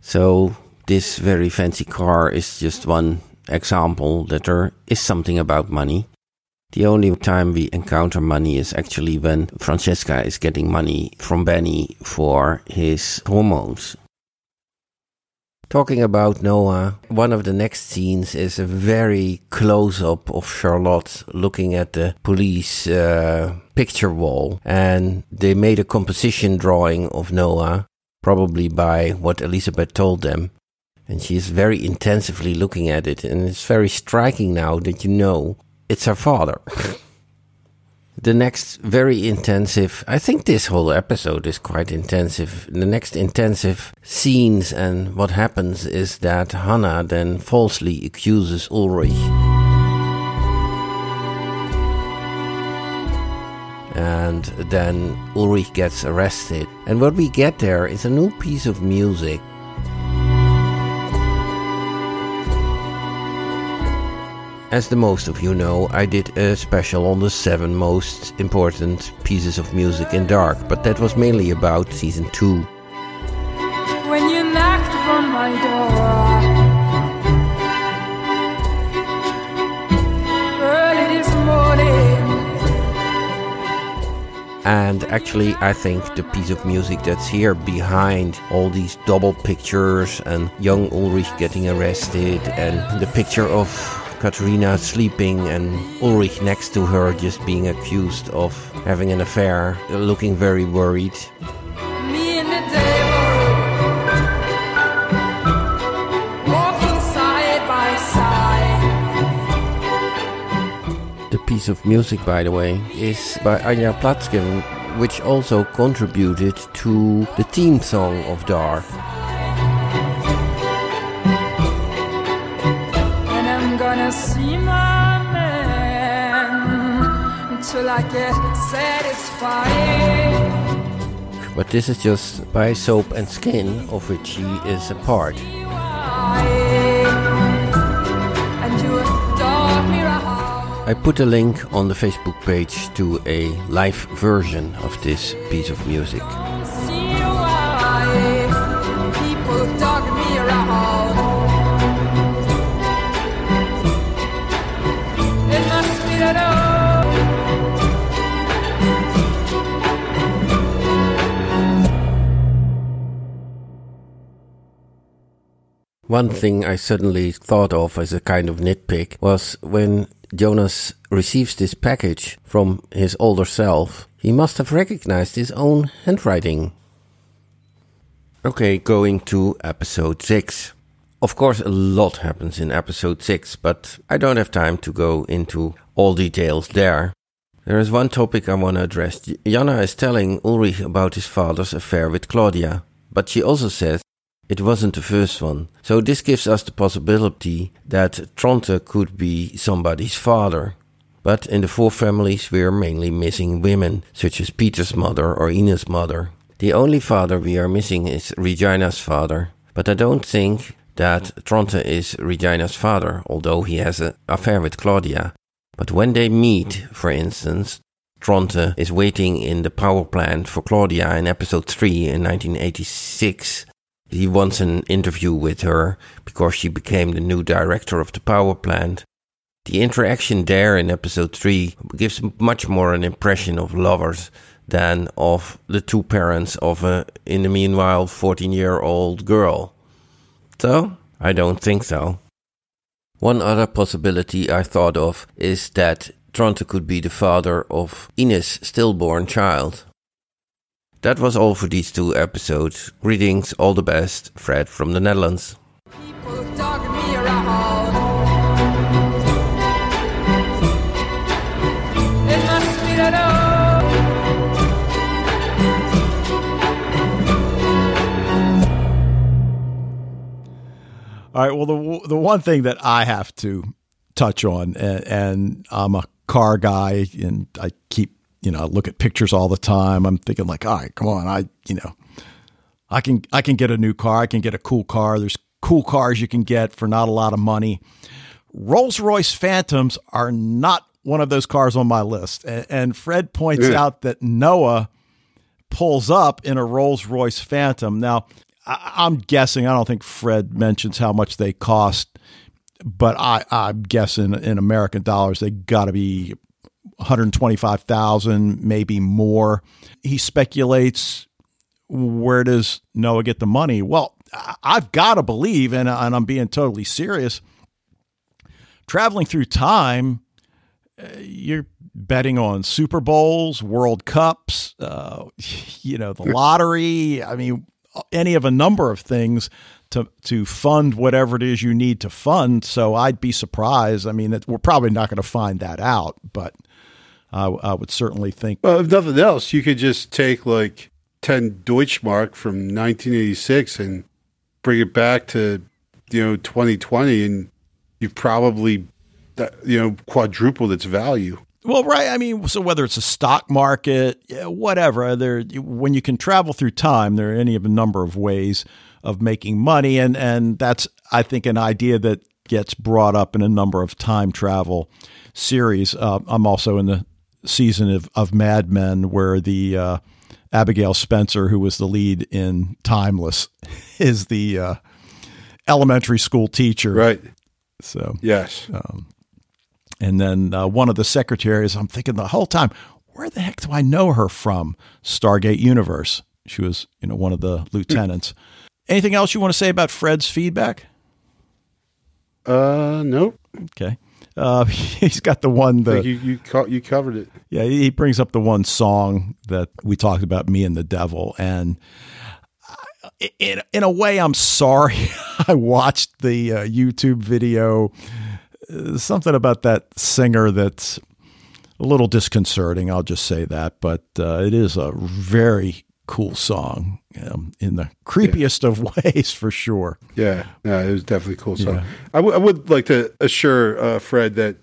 So this very fancy car is just one example that there is something about money. The only time we encounter money is actually when Franziska is getting money from Benny for his hormones. Talking about Noah, one of the next scenes is a very close-up of Charlotte looking at the police uh, picture wall. And they made a composition drawing of Noah, probably by what Elizabeth told them. And she is very intensively looking at it. And it's very striking now that you know it's her father. The next very intensive, I think this whole episode is quite intensive. The next intensive scenes and what happens is that Hannah then falsely accuses Ulrich. And then Ulrich gets arrested. And what we get there is a new piece of music. As the most of you know, I did a special on the seven most important pieces of music in Dark, but that was mainly about season two. When you knocked upon my door, And actually, I think the piece of music that's here behind all these double pictures and young Ulrich getting arrested and the picture of Katharina sleeping and Ulrich next to her just being accused of having an affair, looking very worried. Me and the devil, walking side by side. The piece of music, by the way, is by Anja Platkin, which also contributed to the theme song of Dark. See my man until I get satisfied. But this is just by Soap and Skin, of which she is a part. I put a link on the Facebook page to a live version of this piece of music. One thing I suddenly thought of as a kind of nitpick was when Jonas receives this package from his older self, he must have recognized his own handwriting. Okay, going to episode six. Of course, a lot happens in episode six, but I don't have time to go into all details there. There is one topic I want to address. Jana is telling Ulrich about his father's affair with Claudia, but she also says it wasn't the first one. So this gives us the possibility that Tronte could be somebody's father. But in the four families we are mainly missing women, such as Peter's mother or Ines' mother. The only father we are missing is Regina's father. But I don't think that Tronte is Regina's father, although he has an affair with Claudia. But when they meet, for instance, Tronte is waiting in the power plant for Claudia in episode three in nineteen eighty-six. He wants an interview with her because she became the new director of the power plant. The interaction there in episode three gives much more an impression of lovers than of the two parents of a, in the meanwhile, fourteen-year-old girl. So, I don't think so. One other possibility I thought of is that Tronte could be the father of Ines' stillborn child. That was all for these two episodes. Greetings, all the best, Fred from the Netherlands. People dog me around. It must be that all. All right, well, the the one thing that I have to touch on, and, and I'm a car guy, and I keep You know, I look at pictures all the time. I'm thinking like, all right, come on. I, you know, I can, I can get a new car. I can get a cool car. There's cool cars you can get for not a lot of money. Rolls-Royce Phantoms are not one of those cars on my list. And, and Fred points yeah. out that Noah pulls up in a Rolls-Royce Phantom. Now, I, I'm guessing, I don't think Fred mentions how much they cost, but I, I'm guessing in American dollars, they got to be one hundred twenty-five thousand, maybe more. He speculates, where does Noah get the money? Well, I've got to believe, and, and I'm being totally serious, traveling through time, you're betting on Super Bowls, World Cups, uh, you know, the lottery. I mean, any of a number of things to to fund whatever it is you need to fund. So I'd be surprised. I mean, it, we're probably not going to find that out, but I, I would certainly think. Well, if nothing else, you could just take like ten Deutschmark from nineteen eighty-six and bring it back to, you know, twenty twenty, and you probably, you know, quadrupled its value. Well, right. I mean, so whether it's a stock market, whatever, there, when you can travel through time, there are any of a number of ways of making money. And, and that's, I think, an idea that gets brought up in a number of time travel series. Uh, I'm also in the season of, of Mad Men, where the uh, Abigail Spencer, who was the lead in Timeless, is the uh, elementary school teacher. Right. So, yes. Um, And then uh, one of the secretaries, I'm thinking the whole time, where the heck do I know her from? Stargate Universe. She was, you know, one of the lieutenants. Anything else you want to say about Fred's feedback? Uh, nope. Okay. Uh, he's got the one that you you, co- you covered it. Yeah, he brings up the one song that we talked about, "Me and the Devil," and I, in in a way, I'm sorry. I watched the uh, YouTube video. Uh, something about that singer that's a little disconcerting. I'll just say that, but uh, it is a very cool song, um, in the creepiest yeah. of ways, for sure. Yeah, no, it was definitely a cool song. Yeah. I, w- I would like to assure uh, Fred that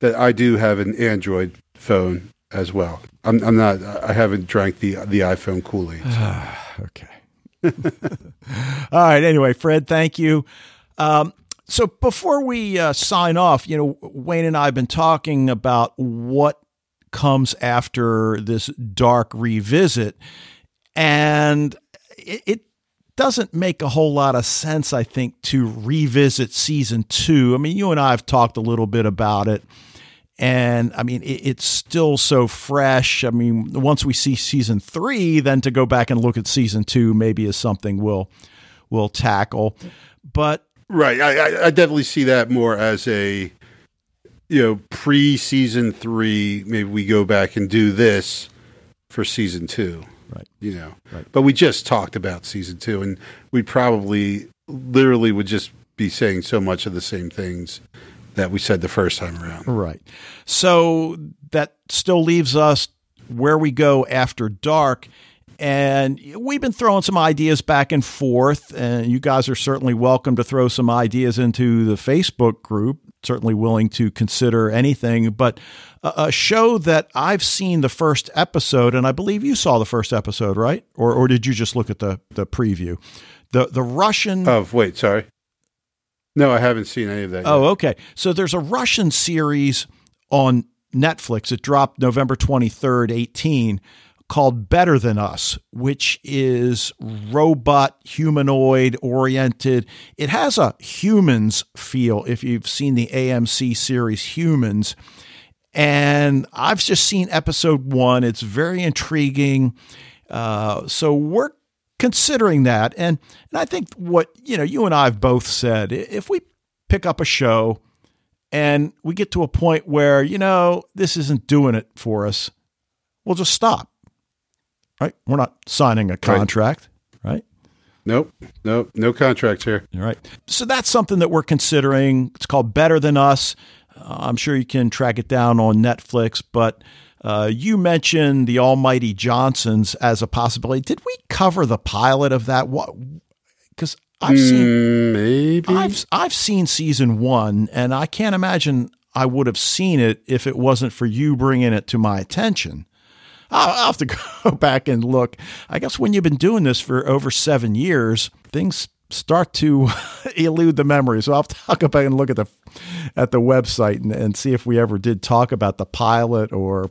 that I do have an Android phone as well. I'm, I'm not. I haven't drank the the iPhone Kool-Aid. So. Okay. All right. Anyway, Fred, thank you. Um, so before we uh, sign off, you know, Wayne and I have been talking about what comes after this Dark revisit. And it, it doesn't make a whole lot of sense, I think, to revisit season two. I mean, you and I have talked a little bit about it. And I mean, it, it's still so fresh. I mean, once we see season three, then to go back and look at season two maybe is something we'll we'll tackle. But right. I, I definitely see that more as a, you know, pre-season three, maybe we go back and do this for season two. Right. You know, right. But we just talked about season two, and we probably literally would just be saying so much of the same things that we said the first time around. Right. So that still leaves us where we go after Dark. And we've been throwing some ideas back and forth, and you guys are certainly welcome to throw some ideas into the Facebook group. Certainly willing to consider anything, but a show that I've seen the first episode, and I believe you saw the first episode, right? Or or did you just look at the, the preview? The the Russian... Oh, wait, sorry. No, I haven't seen any of that oh, yet. Oh, okay. So there's a Russian series on Netflix. It dropped November twenty-third, eighteen, called Better Than Us, which is robot, humanoid oriented. It has a Humans feel, if you've seen the A M C series Humans. And I've just seen episode one. It's very intriguing. Uh, so we're considering that. And, and I think what, you know, you and I have both said, if we pick up a show and we get to a point where, you know, this isn't doing it for us, we'll just stop. Right? We're not signing a contract, right? right? Nope. Nope. No contract here. All right. So that's something that we're considering. It's called Better Than Us. I'm sure you can track it down on Netflix, but uh, you mentioned the Almighty Johnsons as a possibility. Did we cover the pilot of that? What? Because I've mm, seen maybe I've I've seen season one, and I can't imagine I would have seen it if it wasn't for you bringing it to my attention. I'll, I'll have to go back and look. I guess when you've been doing this for over seven years, things start to elude the memory. So I'll have to go back and look at the at the website and, and see if we ever did talk about the pilot or,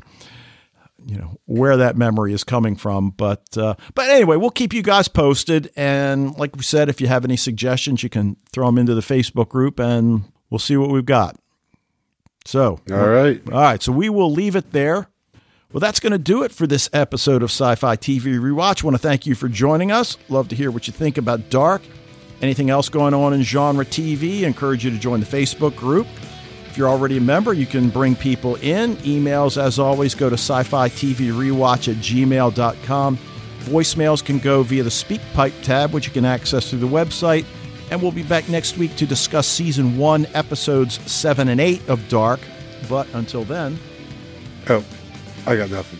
you know, where that memory is coming from. But uh, but anyway, we'll keep you guys posted. And like we said, if you have any suggestions, you can throw them into the Facebook group and we'll see what we've got. So. All right. All right. So we will leave it there. Well, that's going to do it for this episode of Sci-Fi T V Rewatch. I want to thank you for joining us. Love to hear what you think about Dark. Anything else going on in genre T V, encourage you to join the Facebook group. If you're already a member, you can bring people in. Emails, as always, go to sci fi t v rewatch at gmail dot com. Voicemails can go via the SpeakPipe tab, which you can access through the website. And we'll be back next week to discuss Season one, Episodes seven and eight of Dark. But until then... Oh, I got nothing.